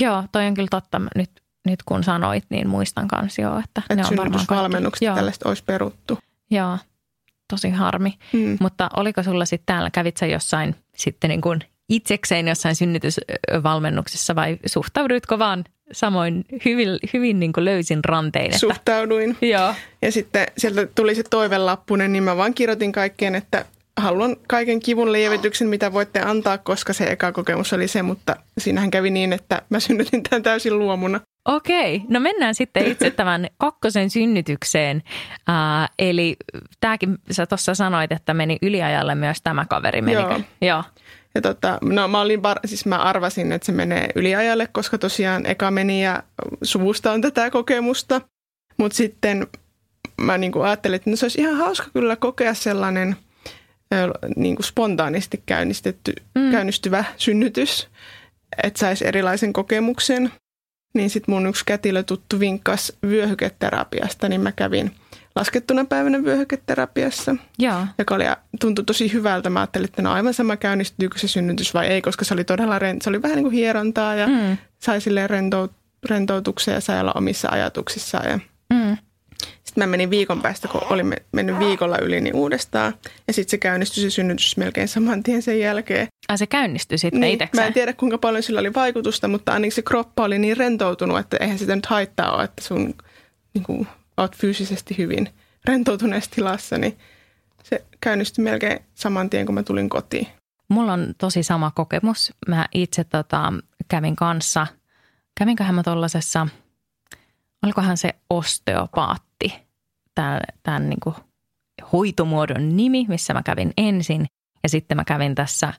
Joo, toi on kyllä totta. Nyt kun sanoit, niin muistan kanssa jo, että et ne on varmaan synnytysvalmennukset tällaista olisi peruttu. Joo, tosi harmi. Mutta oliko sulla sitten täällä, kävit sä jossain sitten niin kuin itsekseen jossain synnytysvalmennuksessa vai suhtauduitko vaan samoin hyvin niin kuin löysin rantein? Suhtauduin. Joo. Ja sitten sieltä tuli se toivelappunen, niin mä vaan kirjoitin kaikkeen, että haluan kaiken kivun lievityksen, mitä voitte antaa, koska se eka kokemus oli se, mutta siinähän kävi niin, että mä synnytin tämän täysin luomuna. Okei, no mennään sitten itse tämän kakkosen synnytykseen. Eli tämäkin, sä tuossa sanoit, että meni yliajalle myös tämä kaveri. Menikö? Joo. Ja mä arvasin, että se menee yliajalle, koska tosiaan eka meni ja suvusta on tätä kokemusta. Mutta sitten mä niinku ajattelin, että se olisi ihan hauska kyllä kokea sellainen niin kuin spontaanisti käynnistyvä synnytys, että saisi erilaisen kokemuksen. Niin sitten mun yksi kätilötuttu vinkkasi vyöhyketerapiasta, niin mä kävin laskettuna päivänä vyöhyketerapiassa, joka oli, tuntui tosi hyvältä. Mä ajattelin, että no aivan sama käynnistyykö se synnytys vai ei, koska se oli todella se oli vähän niin kuin hierontaa ja sai silleen rentoutukseen ja sai olla omissa ajatuksissaan. Ja sitten mä menin viikon päästä, kun olimme mennyt viikolla yli, niin uudestaan. Ja sitten se käynnistyi se synnytys melkein saman tien sen jälkeen. Se käynnistyi sitten niin, itsekseen? Mä en tiedä, kuinka paljon sillä oli vaikutusta, mutta ainakin se kroppa oli niin rentoutunut, että eihän sitä nyt haittaa ole, että sun niin kuin, oot fyysisesti hyvin rentoutuneessa tilassa. Niin se käynnistyi melkein saman tien, kun mä tulin kotiin. Mulla on tosi sama kokemus. Mä itse kävin kanssa, kävinköhän mä tuollaisessa, olikohan se osteopaatti, tämän niin kuin hoitomuodon nimi, missä mä kävin ensin. Ja sitten mä kävin tässä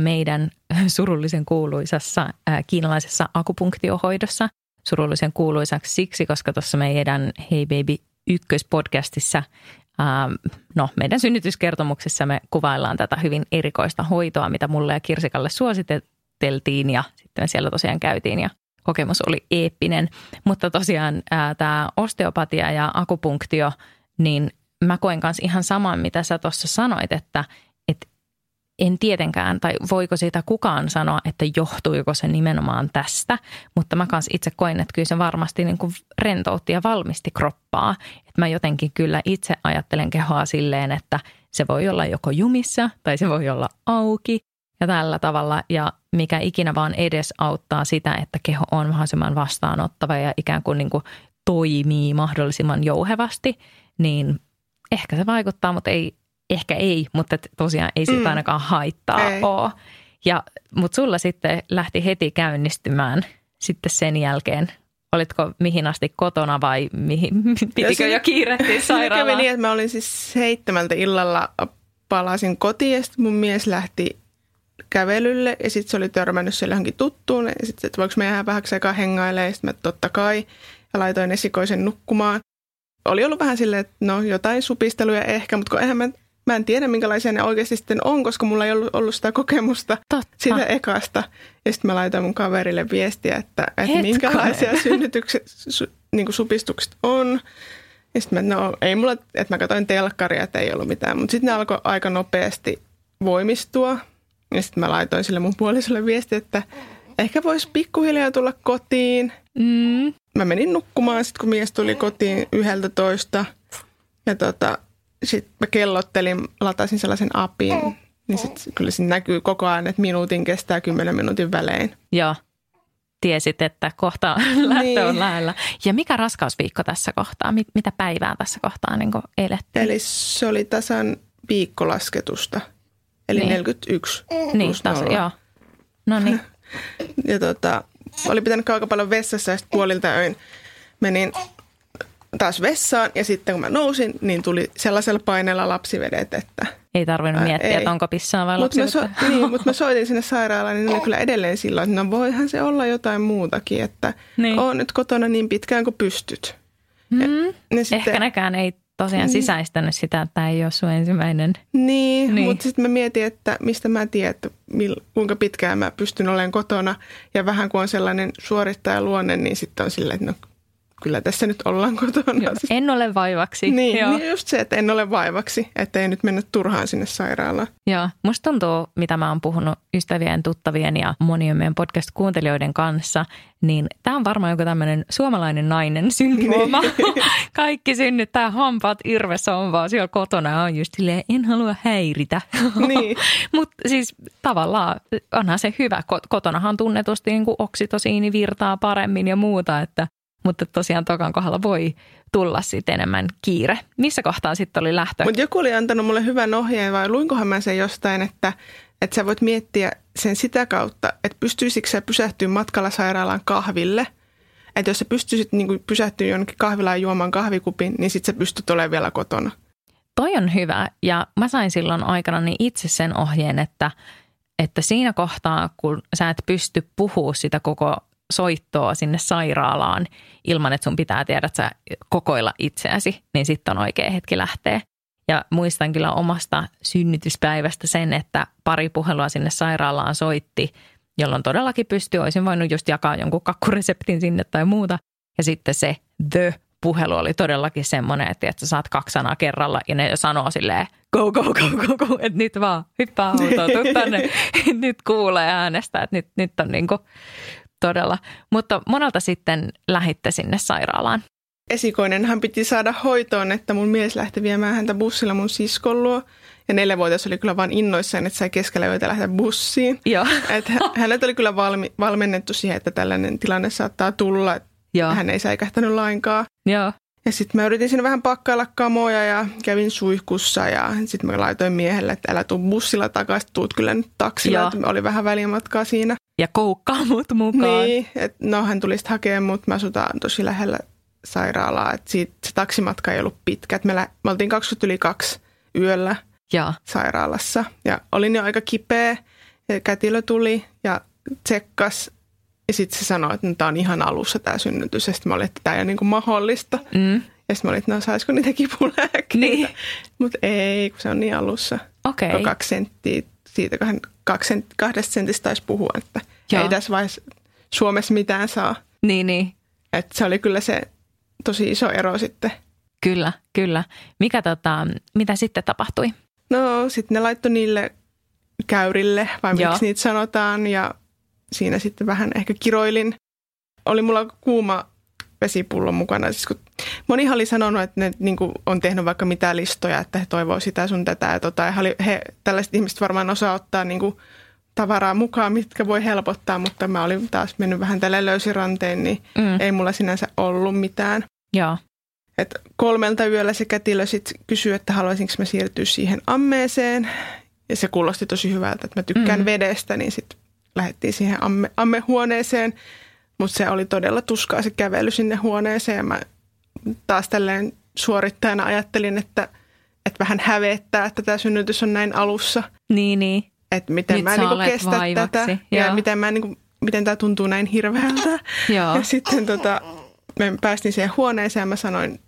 meidän surullisen kuuluisassa kiinalaisessa akupunktiohoidossa. Surullisen kuuluisaksi siksi, koska tuossa meidän Hey Baby 1-podcastissa, meidän synnytyskertomuksissa me kuvaillaan tätä hyvin erikoista hoitoa, mitä mulle ja Kirsikalle suositeltiin ja sitten me siellä tosiaan käytiin ja kokemus oli eeppinen. Mutta tosiaan tämä osteopatia ja akupunktio, niin mä koen kanssa ihan saman, mitä sä tuossa sanoit, että en tietenkään, tai voiko siitä kukaan sanoa, että johtuiko se nimenomaan tästä, mutta mä kanssa itse koin, että kyllä se varmasti niin kuin rentoutti ja valmisti kroppaa. Et mä jotenkin kyllä itse ajattelen kehoa silleen, että se voi olla joko jumissa tai se voi olla auki ja tällä tavalla. Ja mikä ikinä vaan edes auttaa sitä, että keho on mahdollisimman vastaanottava ja ikään kuin, toimii mahdollisimman jouhevasti, niin ehkä se vaikuttaa, mutta ei. Ehkä ei, mutta tosiaan ei siitä ainakaan haittaa ole. Mutta sulla sitten lähti heti käynnistymään sitten sen jälkeen. Olitko mihin asti kotona vai pitikö jo kiirehtiä sairaalaan? Kävi niin, että mä olin siis 7 illalla, palasin kotiin ja mun mies lähti kävelylle. Ja sitten se oli törmännyt siellä johonkin tuttuun. Ja sitten, että voiko mä jäädä vähäksi aikaa hengailemaan. Ja sitten mä totta kai ja laitoin esikoisen nukkumaan. Oli ollut vähän silleen, että no jotain supisteluja ehkä, mutta kun eihän mä en tiedä, minkälaisia ne oikeasti sitten on, koska mulla ei ollut sitä kokemusta siitä ekasta. Ja sitten mä laitoin mun kaverille viestiä, että minkälaisia niin supistukset on. Ja sitten no ei mulla, että mä katsoin telkkaria, että ei ollut mitään. Mutta sitten ne alkoi aika nopeasti voimistua. Ja sitten mä laitoin sille mun puolisolle viestiä, että ehkä voisi pikkuhiljaa tulla kotiin. Mä menin nukkumaan sitten, kun mies tuli kotiin 11. Ja sitten mä kellottelin, latasin sellaisen apin. Niin sitten kyllä siinä näkyy koko ajan, että minuutin kestää 10 minuutin välein. Joo. Tiesit, että kohta lähtö on lähellä. Ja mikä raskausviikko tässä kohtaa? Mitä päivää tässä kohtaa niin kuin elettiin? Eli se oli tasan viikkolasketusta. Eli niin. 41. Niin, tasan, joo. No niin. Ja oli pitänyt aika paljon vessassa ja sitten puolilta öin menin taas vessaan ja sitten kun mä nousin, niin tuli sellaisella paineella lapsivedet, että... Ei tarvinnut miettiä, että onko pissaa vai lapsivedet. Mutta mä soitin sinne sairaalaan, niin ne kyllä edelleen silloin, että no voihan se olla jotain muutakin, että oon nyt kotona niin pitkään kuin pystyt. Ehkä nekään ei tosiaan sisäistänyt sitä, että tämä ei ole sun ensimmäinen. Niin. Mutta sitten mä mietin, että mistä mä tiedän, että kuinka pitkään mä pystyn olemaan kotona. Ja vähän kun on sellainen suorittajaluonne, niin sitten on silleen, että no kyllä tässä nyt ollaan kotona. Joo. En ole vaivaksi. Niin, just se, että en ole vaivaksi, että ei nyt mennä turhaan sinne sairaalaan. Joo, musta tuntuu, mitä mä oon puhunut ystävien, tuttavien ja monien meidän podcast-kuuntelijoiden kanssa, niin tää on varmaan joku tämmöinen suomalainen nainen syndrooma. Niin. Kaikki synnyttää hampaat irvessä, on vaan siellä kotona on just silleen, en halua häiritä. Niin. Mutta siis tavallaan onhan se hyvä. Kotonahan tunnetusti niin kuin oksitosiini virtaa paremmin ja muuta, että mutta tosiaan tokan kohdalla voi tulla sitten enemmän kiire. Missä kohtaa sitten oli lähtö? Mutta joku oli antanut mulle hyvän ohjeen, vai luinkohan mä sen jostain, että sä voit miettiä sen sitä kautta, että pystyisikö sä pysähtyä matkalla sairaalaan kahville. Että jos sä pystyisit niin kuin pysähtyä jonnekin kahvilaan juomaan kahvikupin, niin sitten sä pystyt olemaan vielä kotona. Toi on hyvä ja mä sain silloin aikana itse sen ohjeen, että siinä kohtaa, kun sä et pysty puhumaan sitä koko soittoa sinne sairaalaan ilman, että sun pitää tiedä, että sä kokoilla itseäsi, niin sitten on oikea hetki lähteä. Ja muistan kyllä omasta synnytyspäivästä sen, että pari puhelua sinne sairaalaan soitti, jolloin todellakin olisin voinut just jakaa jonkun kakkureseptin sinne tai muuta. Ja sitten se puhelu oli todellakin semmoinen, että sä saat 2 sanaa kerralla ja ne sanoo silleen go, go, go, go, go, että nyt vaan hyppää autoon, tuu tänne, nyt kuulee äänestä, että nyt on niin kuin todella. Mutta monelta sitten lähditte sinne sairaalaan. Esikoinenhan piti saada hoitoon, että mun mies lähti viemään häntä bussilla mun siskon luo. Ja 4-vuotias oli kyllä vaan innoissaan, että sai keskellä yötä lähteä bussiin. Että hänet oli kyllä valmennettu siihen, että tällainen tilanne saattaa tulla. Joo. Hän ei säikähtänyt lainkaan. Joo. Ja sitten mä yritin siinä vähän pakkailla kamoja ja kävin suihkussa ja sitten mä laitoin miehelle, että älä tuu bussilla takaisin, tuut kyllä nyt taksilla. Että oli vähän välimatkaa siinä. Ja koukkaa mut mukaan. Niin, että no hän tuli sitten hakemaan mut, mä asutaan tosi lähellä sairaalaa. Että siitä se taksimatka ei ollut pitkä. Että me oltiin 1:22 yöllä. Ja. Sairaalassa. Ja olin jo aika kipeä. Ja kätilö tuli ja tsekkas. Ja sitten se sanoi, että no, tämä on ihan alussa tämä synnytys. Ja sitten mä olin, että tämä ei ole niin kuin mahdollista. Mm. Ja sitten mä olin, että no saisiko niitä kipulääkkeitä. Niin. Mutta ei, kun se on niin alussa. Okei. Okay. No 2 senttiä. Siitä 2 sentistä taisi puhua, että ei tässä vaiheessa Suomessa mitään saa. Niin. Että se oli kyllä se tosi iso ero sitten. Kyllä, kyllä. Mitä sitten tapahtui? No sitten ne laittoi niille käyrille, vai miksi niitä sanotaan, ja siinä sitten vähän ehkä kiroilin. Oli mulla kuuma vesipullo mukana. Siis kun monihan oli sanonut, että ne niin kuin on tehnyt vaikka mitään listoja, että he toivoo sitä sun tätä ja tota. Ja he, tällaiset ihmiset varmaan osaa ottaa niin kuin tavaraa mukaan, mitkä voi helpottaa, mutta mä olin taas mennyt vähän tälleen löysiranteen, niin ei mulla sinänsä ollut mitään. Joo. Et 3 yöllä se kätilö sit kysyi, että haluaisinko mä siirtyä siihen ammeeseen. Ja se kuulosti tosi hyvältä, että mä tykkään vedestä, niin sitten lähdettiin siihen ammehuoneeseen. Mutta se oli todella tuskaa se kävely sinne huoneeseen. Ja mä taas tälleen suorittajana ajattelin, että vähän hävettää, että tämä synnytys on näin alussa. Niin. Että miten mä niinku kestän tätä. Joo. Ja miten tämä tuntuu näin hirveältä. Joo. Ja sitten mä päästin siihen huoneeseen ja mä sanoin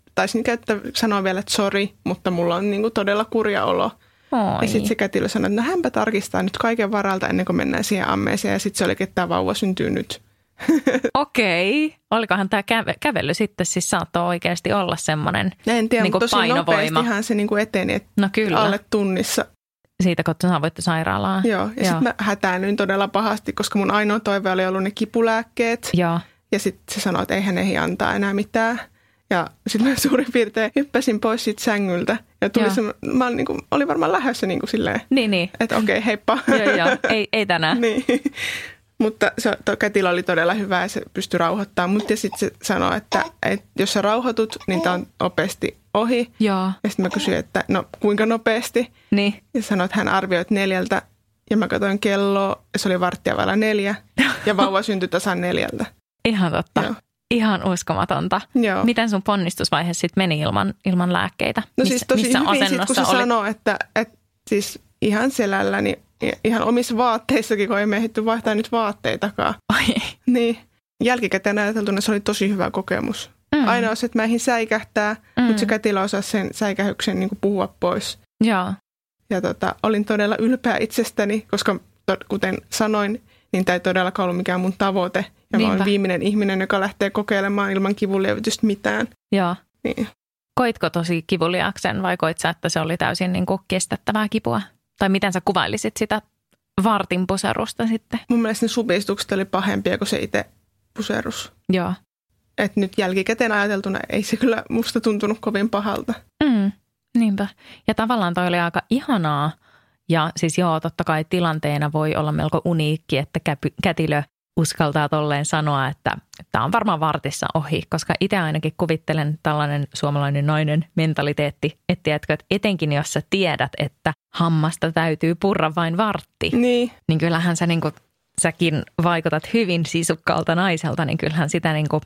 vielä, että sorry, mutta mulla on niinku todella kurja olo. Oi. Ja sitten se kätilö sanoi, että no hänpä tarkistaa nyt kaiken varalta ennen kuin mennään siihen ammeeseen. Ja sitten se oli, että tämä vauva syntyy nyt. Okei. Olikohan tämä kävely sitten, siis saattoi oikeasti olla semmoinen painovoima. En tiedä, niinku mutta tosi nopeastihan se niinku eteni, että alle tunnissa. Siitä, kun voitte sairaalaan. Joo, ja sitten mä hätäännyin todella pahasti, koska mun ainoa toive oli ollut ne kipulääkkeet. Joo. Ja sitten se sanoi, että eihän ehdi antaa enää mitään. Ja sitten mä suurin piirtein hyppäsin pois siitä sängyltä. Ja tuli olin varmaan lähdössä niin kuin silleen. Niin. Että okei, heippa. Joo, ei tänään. Niin. Mutta se kätilö oli todella hyvä ja se pystyi rauhoittamaan. Mutta sitten se sanoi, että jos sä rauhoitut, niin tää on nopeasti ohi. Joo. Ja sitten mä kysyin, että no kuinka nopeasti? Niin. Ja sanoi, että hän arvioi, että 4. Ja mä katsoin kelloa, se oli 3:15. Ja vauva syntyi tasan 4. Ihan totta. Joo. Ihan uskomatonta. Joo. Miten sun ponnistusvaihe sitten meni ilman lääkkeitä? No siis tosi missä hyvin sit, kun se sanoi, että siis ihan selälläni, ihan omissa vaatteissakin, kun ei mehitty vaihtaa nyt vaatteitakaan. Oi. Niin. Jälkikäteen ajateltuna se oli tosi hyvä kokemus. Ainoa on se, että mä eihin säikähtää, mutta se kätilö osasi sen säikähyksen niin kuin puhua pois. Joo. Ja olin todella ylpeä itsestäni, koska kuten sanoin, niin tämä ei todellakaan ollut mikään mun tavoite. Ja mä olen viimeinen ihminen, joka lähtee kokeilemaan ilman kivunlievitystä mitään. Joo. Niin. Koitko tosi kivuliaaksen vai koit sä, että se oli täysin niin kuin kestettävää kipua? Tai miten sä kuvailisit sitä vartin puserusta sitten? Mun mielestä ne supistukset oli pahempia kuin se itse puserus. Joo. Et nyt jälkikäteen ajateltuna ei se kyllä musta tuntunut kovin pahalta. Niinpä. Ja tavallaan toi oli aika ihanaa. Ja siis totta kai tilanteena voi olla melko uniikki, että kätilö uskaltaa tolleen sanoa, että tämä on varmaan vartissa ohi, koska itse ainakin kuvittelen tällainen suomalainen nainen mentaliteetti, että tiedätkö, että etenkin jos sä tiedät, että hammasta täytyy purra vain vartti, niin kyllähän sä, niin kun, säkin vaikutat hyvin sisukkaalta naiselta, niin kyllähän sitä niin kun,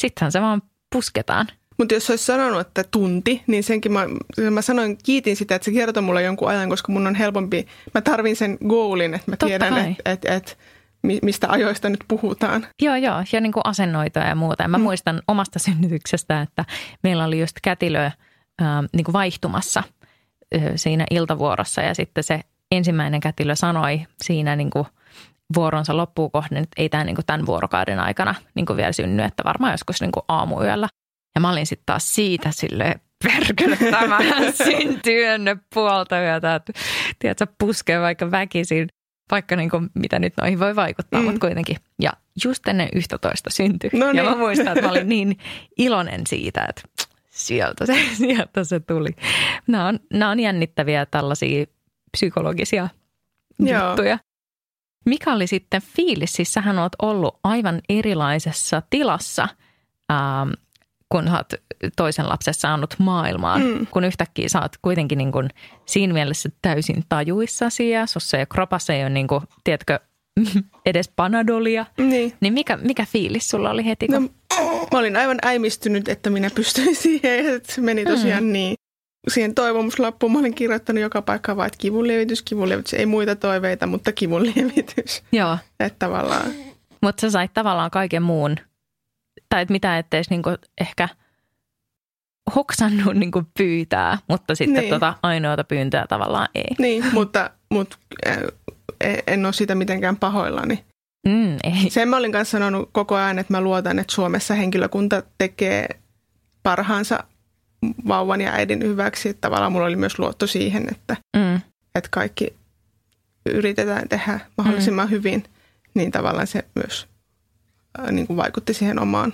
sittenhän se vaan pusketaan. Mutta jos olisi sanonut, että tunti, niin senkin mä sanoin, kiitin sitä, että se kertoi mulle jonkun ajan, koska mun on helpompi. Mä tarvin sen goalin, että mä tiedän, että mistä ajoista nyt puhutaan. Joo, ja niin kuin asennoitoja ja muuta. Ja mä muistan omasta synnytyksestä, että meillä oli just kätilö niin kuin vaihtumassa siinä iltavuorossa. Ja sitten se ensimmäinen kätilö sanoi siinä niin kuin vuoronsa loppuun kohden, että ei tämä niin kuin tämän vuorokauden aikana niin kuin vielä synny, että varmaan joskus niin kuin aamuyöllä. Ja mä olin sitten taas siitä silleen, perkele tämän syntyönne puolta yötä, tiedätkö, puskee vaikka väkisin, vaikka niin kuin, mitä nyt noihin voi vaikuttaa, mutta kuitenkin. Ja just ennen 11 syntyi. No niin. Ja mä muistan, että mä olin niin iloinen siitä, että sieltä se tuli. Nämä on jännittäviä tällaisia psykologisia juttuja. Mikä oli sitten fiilis? Siis sähän oot ollut aivan erilaisessa tilassa, kun oot toisen lapsen saanut maailmaan, kun yhtäkkiä sä oot kuitenkin niin kun siinä mielessä täysin tajuissasi ja sussa ja kropassa ei ole, niin kun, tiedätkö, edes panadolia. Niin mikä fiilis sulla oli heti? Kun... No, mä olin aivan äimistynyt, että minä pystyin siihen, että se meni tosiaan niin. Siihen toivomuslappuun mä olin kirjoittanut joka paikkaan vaan, että kivunlievitys, ei muita toiveita, mutta kivunlievitys. Joo. Että tavallaan. Mutta sä sait tavallaan kaiken muun. Tai et mitä etteis niinku ehkä hoksannut niinku pyytää, mutta sitten niin. Ainoata pyyntöä tavallaan ei. Niin, mutta en ole siitä mitenkään pahoillani. Ei. Sen mä olin kanssa sanonut koko ajan, että mä luotan, että Suomessa henkilökunta tekee parhaansa vauvan ja äidin hyväksi. Että tavallaan mulla oli myös luotto siihen, että kaikki yritetään tehdä mahdollisimman hyvin, niin tavallaan se myös niin kuin vaikutti siihen omaan.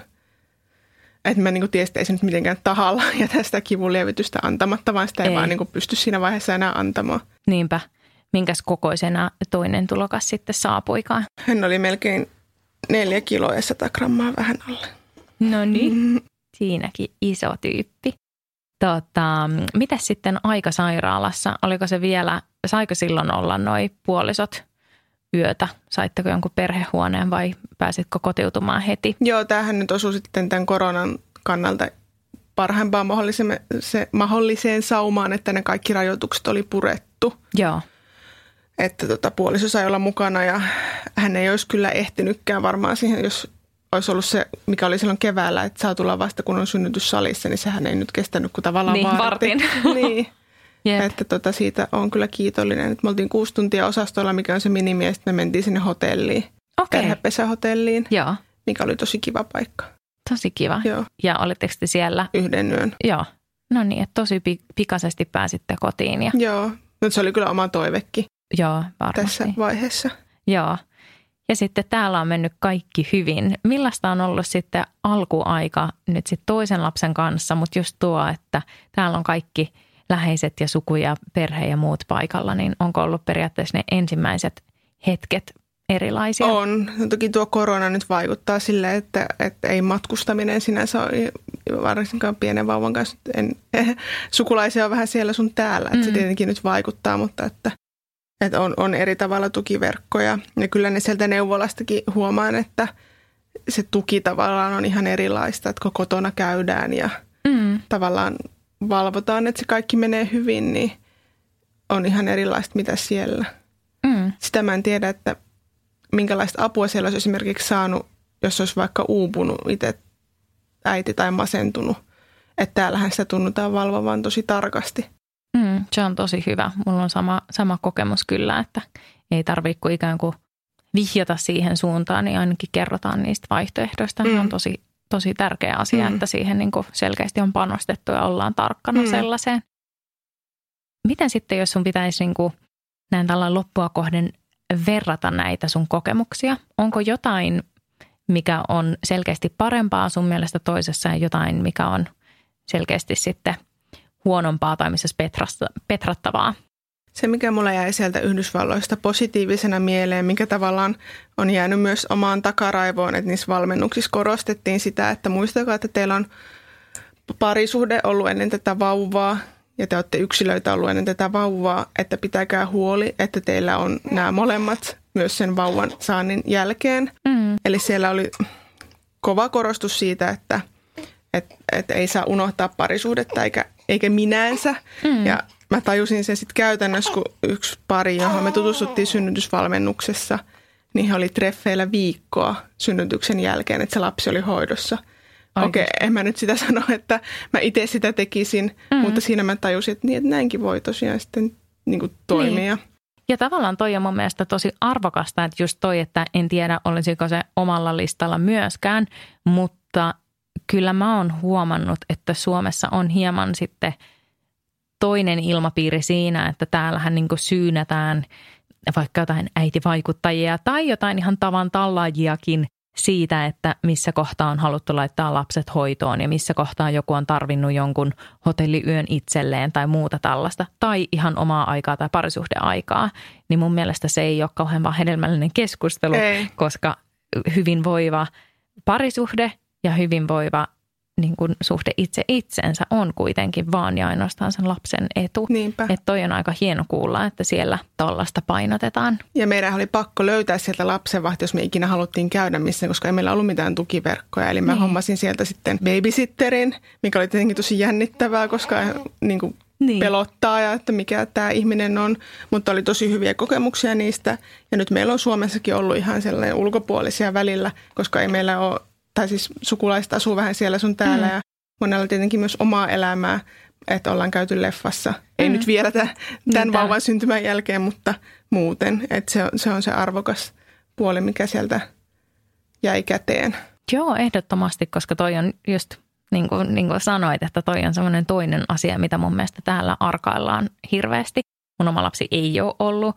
Että mä niin kuin tiesin, että ei se nyt mitenkään tahalla ja tästä kivunlievitystä antamatta, vaan sitä ei vaan niin kuin pysty siinä vaiheessa enää antamaan. Niinpä. Minkäs kokoisena toinen tulokas sitten saapuikaan? Hän oli melkein 4 kiloa ja 100 grammaa vähän alle. No niin, siinäkin iso tyyppi. Mitäs sitten aika sairaalassa? Oliko se vielä, saiko silloin olla noi puolisot yötä? Saitteko jonkun perhehuoneen vai pääsitkö kotiutumaan heti? Joo, tämähän nyt osui sitten tämän koronan kannalta parhaimpaan mahdolliseen saumaan, että ne kaikki rajoitukset oli purettu. Joo. Että puoliso sai olla mukana ja hän ei olisi kyllä ehtinytkään varmaan siihen, jos olisi ollut se, mikä oli silloin keväällä, että saa tulla vasta kun on synnytyssalissa, niin sehän ei nyt kestänyt kuin tavallaan niin, vartin. Niin. Yep. Että siitä on kyllä kiitollinen. Että me oltiin 6 tuntia osastolla, mikä on se minimi, ja sitten me mentiin sinne hotelliin, perhepesähotelliin, mikä oli tosi kiva paikka. Tosi kiva. Joo. Ja olitteko te siellä? 1 yön. Joo. No niin, että tosi pikaisesti pääsitte kotiin. Ja... Joo. No, se oli kyllä oma toivekin. Joo, varmasti. Tässä vaiheessa. Joo. Ja sitten täällä on mennyt kaikki hyvin. Millaista on ollut sitten alkuaika nyt sitten toisen lapsen kanssa, mutta just tuo, että täällä on kaikki läheiset ja suku ja perhe ja muut paikalla, niin onko ollut periaatteessa ne ensimmäiset hetket erilaisia? On. Toki tuo korona nyt vaikuttaa silleen, että ei matkustaminen sinänsä ole, varsinkaan pienen vauvan kanssa. Sukulaisia on vähän siellä sun täällä, että se tietenkin nyt vaikuttaa, mutta että on eri tavalla tukiverkkoja. Ja kyllä ne sieltä neuvolastakin huomaan, että se tuki tavallaan on ihan erilaista, että kun kotona käydään ja tavallaan valvotaan, että se kaikki menee hyvin, niin on ihan erilaista, mitä siellä. Sitä mä en tiedä, että minkälaista apua siellä olisi esimerkiksi saanut, jos olisi vaikka uupunut itse äiti tai masentunut. Että täällähän sitä tunnutaan valvovan tosi tarkasti. Se on tosi hyvä. Mulla on sama kokemus kyllä, että ei tarvitse kuin ikään kuin vihjata siihen suuntaan, niin ainakin kerrotaan niistä vaihtoehdoista. Se on tosi, tosi tärkeä asia, että siihen niin kuin selkeästi on panostettu ja ollaan tarkkana sellaiseen. Miten sitten, jos sun pitäisi niin kuin, näin tällainen loppua kohden verrata näitä sun kokemuksia? Onko jotain, mikä on selkeästi parempaa sun mielestä toisessa ja jotain, mikä on selkeästi sitten... huonompaa tai missä petrattavaa. Se, mikä mulle jäi sieltä Yhdysvalloista positiivisena mieleen, mikä tavallaan on jäänyt myös omaan takaraivoon, että niissä valmennuksissa korostettiin sitä, että muistakaa, että teillä on parisuhde ollut ennen tätä vauvaa ja te olette yksilöitä ollut ennen tätä vauvaa, että pitäkää huoli, että teillä on nämä molemmat myös sen vauvan saannin jälkeen. Eli siellä oli kova korostus siitä, että ei saa unohtaa parisuhdetta eikä minänsä. Ja mä tajusin sen sitten käytännössä, kun yksi pari, johon me tutustuttiin synnytysvalmennuksessa, niin he oli treffeillä viikkoa synnytyksen jälkeen, että se lapsi oli hoidossa. Okei, en mä nyt sitä sano, että mä itse sitä tekisin, mutta siinä mä tajusin, että, niin, että näinkin voi tosiaan sitten niin kuin toimia. Niin. Ja tavallaan toi on mun mielestä tosi arvokasta, että just toi, että en tiedä olisiko se omalla listalla myöskään, mutta kyllä mä oon huomannut, että Suomessa on hieman sitten toinen ilmapiiri siinä, että täällähän niin kuin syynätään vaikka jotain äitivaikuttajia tai jotain ihan tavan tallaajiakin siitä, että missä kohtaa on haluttu laittaa lapset hoitoon ja missä kohtaa joku on tarvinnut jonkun hotelliyön itselleen tai muuta tällaista. Tai ihan omaa aikaa tai parisuhdeaikaa. Niin mun mielestä se ei ole kauhean vaan hedelmällinen keskustelu, ei. Koska hyvinvoiva parisuhde ja hyvinvoiva niin kuin suhde itse itsensä on kuitenkin vaan ja ainoastaan sen lapsen etu. Niinpä. Että toi on aika hieno kuulla, että siellä tollaista painotetaan. Ja meidän oli pakko löytää sieltä lapsenvahti, jos me ikinä haluttiin käydä missään, koska ei meillä ollut mitään tukiverkkoja. Eli mä hommasin sieltä sitten babysitterin, mikä oli tietenkin tosi jännittävää, koska niin kuin pelottaa ja että mikä tämä ihminen on. Mutta oli tosi hyviä kokemuksia niistä. Ja nyt meillä on Suomessakin ollut ihan sellainen ulkopuolisia välillä, koska ei meillä ole tai siis sukulaiset asuu vähän siellä sun täällä ja monella tietenkin myös omaa elämää, että ollaan käyty leffassa. Ei nyt vielä tämän vauvan syntymän jälkeen, mutta muuten. Että se on se arvokas puoli, mikä sieltä jäi käteen. Joo, ehdottomasti, koska toi on just niin kuin sanoit, että toi on semmoinen toinen asia, mitä mun mielestä täällä arkaillaan hirveästi. Mun oma lapsi ei ole ollut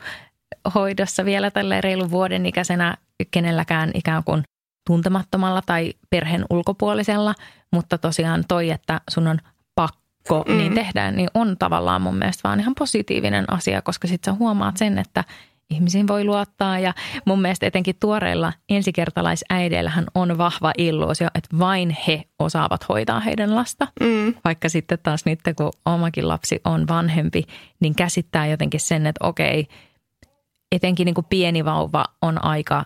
hoidossa vielä tälleen reilun vuoden ikäisenä kenelläkään ikään kuin tuntemattomalla tai perheen ulkopuolisella, mutta tosiaan toi, että sun on pakko niin tehdään, niin on tavallaan mun mielestä vaan ihan positiivinen asia, koska sit sä huomaat sen, että ihmisiin voi luottaa ja mun mielestä etenkin tuoreilla ensikertalaisäideillähän on vahva illuusio, että vain he osaavat hoitaa heidän lasta. Vaikka sitten taas nyt, kun omakin lapsi on vanhempi, niin käsittää jotenkin sen, että okei, etenkin niin kuin pieni vauva on aika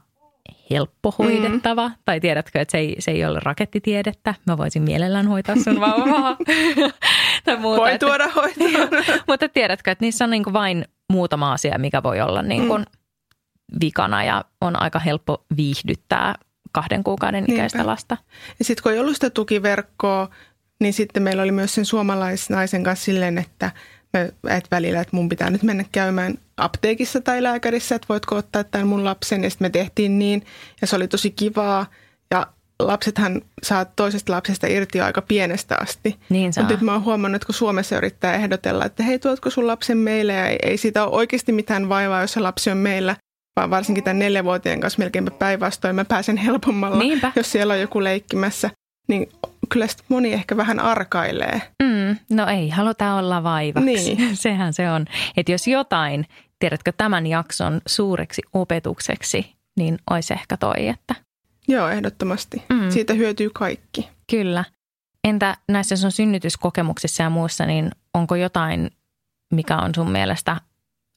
helppo hoidettava. Tai tiedätkö, että se ei ole rakettitiedettä. Mä voisin mielellään hoitaa sun vauvaa. tai muuta, voi tuoda hoitoon. Mutta tiedätkö, että niissä on niin kuin vain muutama asia, mikä voi olla niin kuin vikana ja on aika helppo viihdyttää 2 kuukauden ikäistä lasta. Ja sitten kun ei ollut sitä tukiverkkoa, niin sitten meillä oli myös sen suomalaisnaisen kanssa silleen, että välillä, että mun pitää nyt mennä käymään apteekissa tai lääkärissä, että voitko ottaa tämän mun lapsen. Ja sitten me tehtiin niin, ja se oli tosi kivaa. Ja lapsethan saa toisesta lapsesta irti jo aika pienestä asti. Niin saa. Mutta nyt mä oon huomannut, että kun Suomessa yrittää ehdotella, että hei, tuotko sun lapsen meille? Ja ei siitä ole oikeasti mitään vaivaa, jos se lapsi on meillä. Vaan varsinkin tämän 4-vuotiaan kanssa melkeinpä päinvastoin mä pääsen helpommalla, niinpä, jos siellä on joku leikkimässä. Niin kyllä sitten moni ehkä vähän arkailee. No ei haluta olla vaivaksi. Niin. Sehän se on. Että jos jotain, tiedätkö, tämän jakson suureksi opetukseksi, niin olisi ehkä toi, että... Joo, ehdottomasti. Siitä hyötyy kaikki. Kyllä. Entä näissä sun synnytyskokemuksissa ja muussa, niin onko jotain, mikä on sun mielestä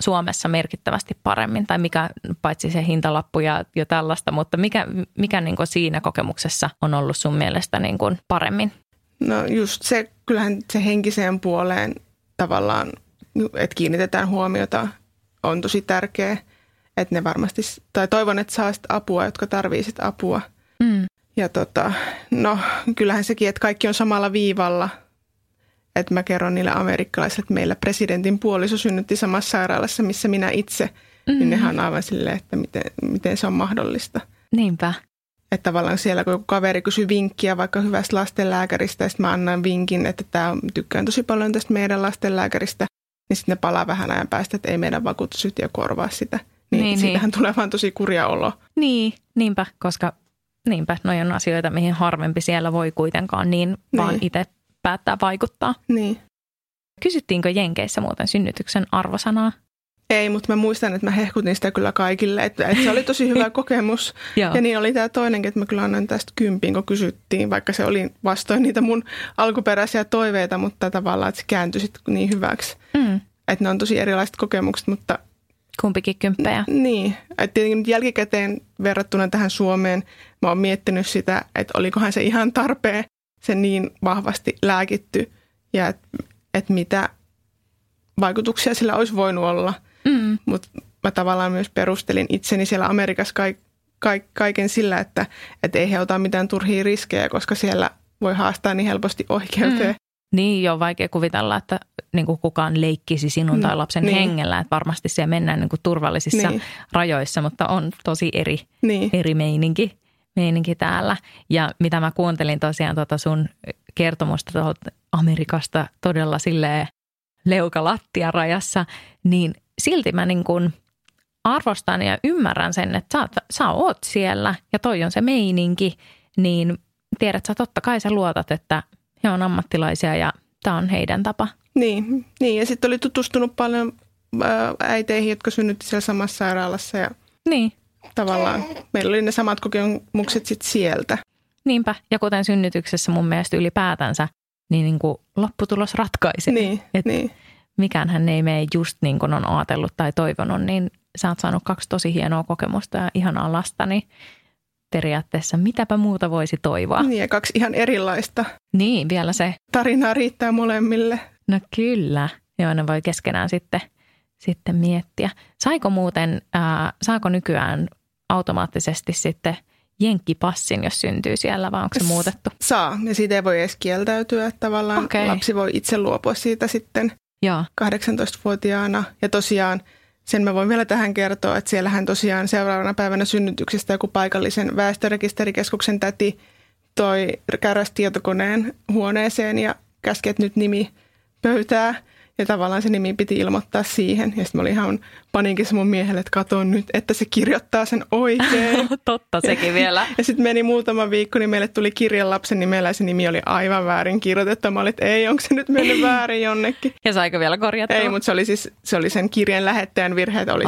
Suomessa merkittävästi paremmin? Tai mikä, paitsi se hintalappu ja tällaista, mutta mikä niin kuin siinä kokemuksessa on ollut sun mielestä niin kuin paremmin? No just se, kyllähän se henkiseen puoleen tavallaan, että kiinnitetään huomiota, on tosi tärkeä. Että ne varmasti, tai toivon, että saa sitä apua, jotka tarvitsevat apua. Ja no kyllähän sekin, että kaikki on samalla viivalla. Että mä kerron niille amerikkalaisille, että meillä presidentin puoliso synnytti samassa sairaalassa, missä minä itse. Niin nehän on aivan silleen, että miten se on mahdollista. Niinpä. Että tavallaan siellä, kun joku kaveri kysyy vinkkiä vaikka hyvästä lastenlääkäristä, ja sitten mä annan vinkin, että tykkään tosi paljon tästä meidän lastenlääkäristä, niin sitten ne palaa vähän ajan päästä, että ei meidän vakuutusyhtiö korvaa sitä. Niin siitähän tulee vaan tosi kurja olo. Niin, niinpä, koska noi on asioita, mihin harvempi siellä voi kuitenkaan vaan itse päättää vaikuttaa. Niin. Kysyttiinkö Jenkeissä muuten synnytyksen arvosanaa? Ei, mutta mä muistan, että mä hehkutin sitä kyllä kaikille, että se oli tosi hyvä kokemus. Ja niin oli tämä toinenkin, että mä kyllä annan tästä 10, kun kysyttiin, vaikka se oli vastoin niitä mun alkuperäisiä toiveita, mutta tavallaan, että se kääntyi sitten niin hyväksi. Että ne on tosi erilaiset kokemukset, mutta... Kumpikin 10. Niin. Et tietenkin nyt jälkikäteen verrattuna tähän Suomeen mä oon miettinyt sitä, että olikohan se ihan tarpeen se niin vahvasti lääkitty ja että mitä vaikutuksia sillä olisi voinut olla. Mutta mä tavallaan myös perustelin itseni siellä Amerikassa kaiken sillä, että ei he ota mitään turhia riskejä, koska siellä voi haastaa niin helposti oikeuteen. Niin, joo, vaikea kuvitella, että niin kuin kukaan leikkisi sinun tai lapsen hengellä. Että varmasti siellä mennään niin kuin turvallisissa rajoissa, mutta on tosi eri meininki meininki täällä. Ja mitä mä kuuntelin tosiaan tuota sun kertomusta tuolta Amerikasta todella silleen leukalattia rajassa, niin silti mä niin kuin arvostan ja ymmärrän sen, että sä oot siellä ja toi on se meininki, niin tiedät sä totta kai sä luotat, että he on ammattilaisia ja tää on heidän tapa. Niin ja sitten oli tutustunut paljon äiteihin, jotka synnytti siellä samassa sairaalassa ja niin. Tavallaan meillä oli ne samat kokemukset sitten sieltä. Niinpä, ja kuten synnytyksessä mun mielestä ylipäätänsä, niin kuin lopputulos ratkaisee. Niin. Mikäänhän ei mene just niin kuin on ajatellut tai toivonut, niin sä oot saanut 2 tosi hienoa kokemusta ja ihanaa lasta, niin periaatteessa mitäpä muuta voisi toivoa. Niin, ja 2 ihan erilaista. Niin, vielä se. Tarinaa riittää molemmille. No kyllä, joo, ne voi keskenään sitten miettiä. Saiko muuten, saako nykyään automaattisesti sitten jenkkipassin, jos syntyy siellä, vai onko se muutettu? Saa, ja siitä ei voi edes kieltäytyä. Tavallaan lapsi voi itse luopua siitä sitten 18-vuotiaana. Ja tosiaan sen mä voin vielä tähän kertoa, että siellähän tosiaan seuraavana päivänä synnytyksestä joku paikallisen väestörekisterikeskuksen täti toi kärräs tietokoneen huoneeseen ja käski, että nyt nimi pöytää. Ja tavallaan se nimi piti ilmoittaa siihen. Ja sitten mä olin ihan paniikissa mun miehelle, että katon nyt, että se kirjoittaa sen oikein. Totta sekin vielä. Ja sitten meni muutama viikko, niin meille tuli kirjan lapsen nimellä ja se nimi oli aivan väärin kirjoitettu. Mä olin, että ei, onko se nyt mennyt väärin jonnekin. Ja saiko vielä korjattua? Ei, mutta se oli sen kirjan lähettäjän virhe, että oli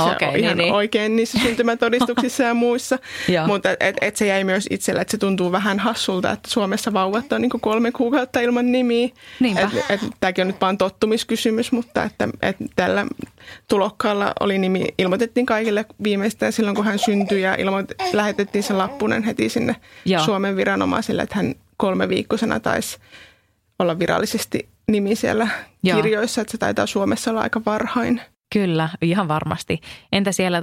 se oikein niissä syntymätodistuksissa ja muissa. Mutta et se jäi myös itsellä, että se tuntuu vähän hassulta, että Suomessa vauvat on niin 3 kuukautta ilman nimiä. Et tämäkin on nyt vaan tottumiskysymys. Mutta että tällä tulokkaalla oli nimi, ilmoitettiin kaikille viimeistään silloin, kun hän syntyi ja lähetettiin se lappunen heti sinne Suomen viranomaisille, että hän 3-viikkoisena taisi olla virallisesti nimi siellä kirjoissa, että se taitaa Suomessa olla aika varhain. Kyllä, ihan varmasti. Entä siellä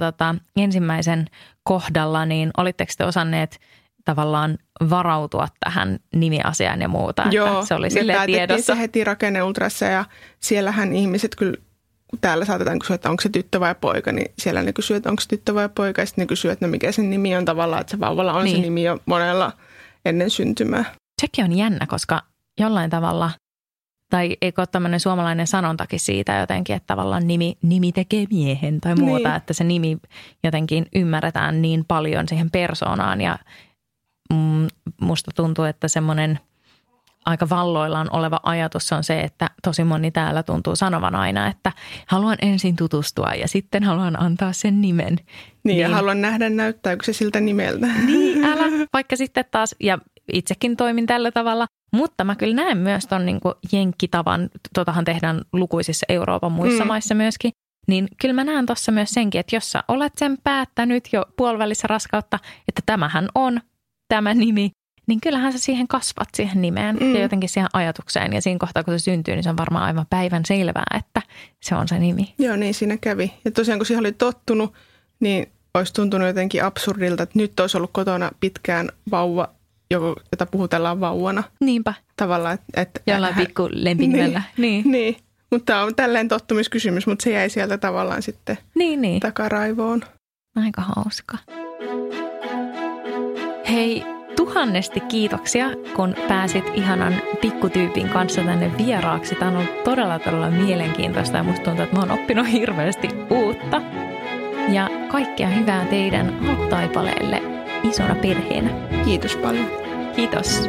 ensimmäisen kohdalla, niin olitteko te osanneet tavallaan varautua tähän nimiasiaan ja muuta. Joo, se oli silleen me päätettiin se heti rakenneultrassa ja siellähän ihmiset kyllä, kun täällä saatetaan kysyä, että onko se tyttö vai poika, niin siellä ne kysyy, että onko se tyttö vai poika ja sitten ne kysyy, että mikä sen nimi on tavallaan, että se vauvalla on se nimi jo monella ennen syntymää. Sekin on jännä, koska jollain tavalla, tai eikö ole tämmöinen suomalainen sanontakin siitä jotenkin, että tavallaan nimi tekee miehen tai muuta, että se nimi jotenkin ymmärretään niin paljon siihen persoonaan ja musta tuntuu, että semmoinen aika valloillaan oleva ajatus on se, että tosi moni täällä tuntuu sanovan aina, että haluan ensin tutustua ja sitten haluan antaa sen nimen. Niin ja haluan nähdä, näyttääkö se siltä nimeltä. Niin, älä. Vaikka sitten taas, ja itsekin toimin tällä tavalla, mutta mä kyllä näen myös ton niinku jenkkitavan, totahan tehdään lukuisissa Euroopan muissa maissa myöskin, niin kyllä mä näen tuossa myös senkin, että jos sä olet sen päättänyt jo puolivälissä raskautta, että tämähän on tämä nimi, niin kyllähän sä siihen kasvat siihen nimeen ja jotenkin siihen ajatukseen. Ja siinä kohtaa, kun se syntyy, niin se on varmaan aivan päivän selvää, että se on se nimi. Joo, niin siinä kävi. Ja tosiaan, kun siihen oli tottunut, niin olisi tuntunut jotenkin absurdilta, että nyt olisi ollut kotona pitkään vauva, jota puhutellaan vauvana. Niinpä. Tavallaan, että jollain pikku lempinimellä. Niin. Mutta tämä on tälleen tottumiskysymys, mutta se jäi sieltä tavallaan sitten takaraivoon. Aika hauska. Hei, tuhannesti kiitoksia, kun pääsit ihanan pikkutyypin kanssa tänne vieraaksi. Tämä on ollut todella mielenkiintoista ja musta tuntuu, että mä oon oppinut hirveästi uutta. Ja kaikkea hyvää teidän alkutaipaleelle isona perheenä. Kiitos paljon. Kiitos.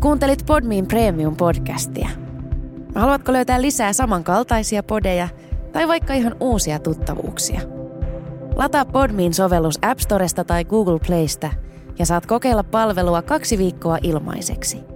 Kuuntelit PodMeen Premium-podcastia. Haluatko löytää lisää samankaltaisia podeja tai vaikka ihan uusia tuttavuuksia? Lataa PodMeen sovellus App Storesta tai Google Playsta ja saat kokeilla palvelua 2 viikkoa ilmaiseksi.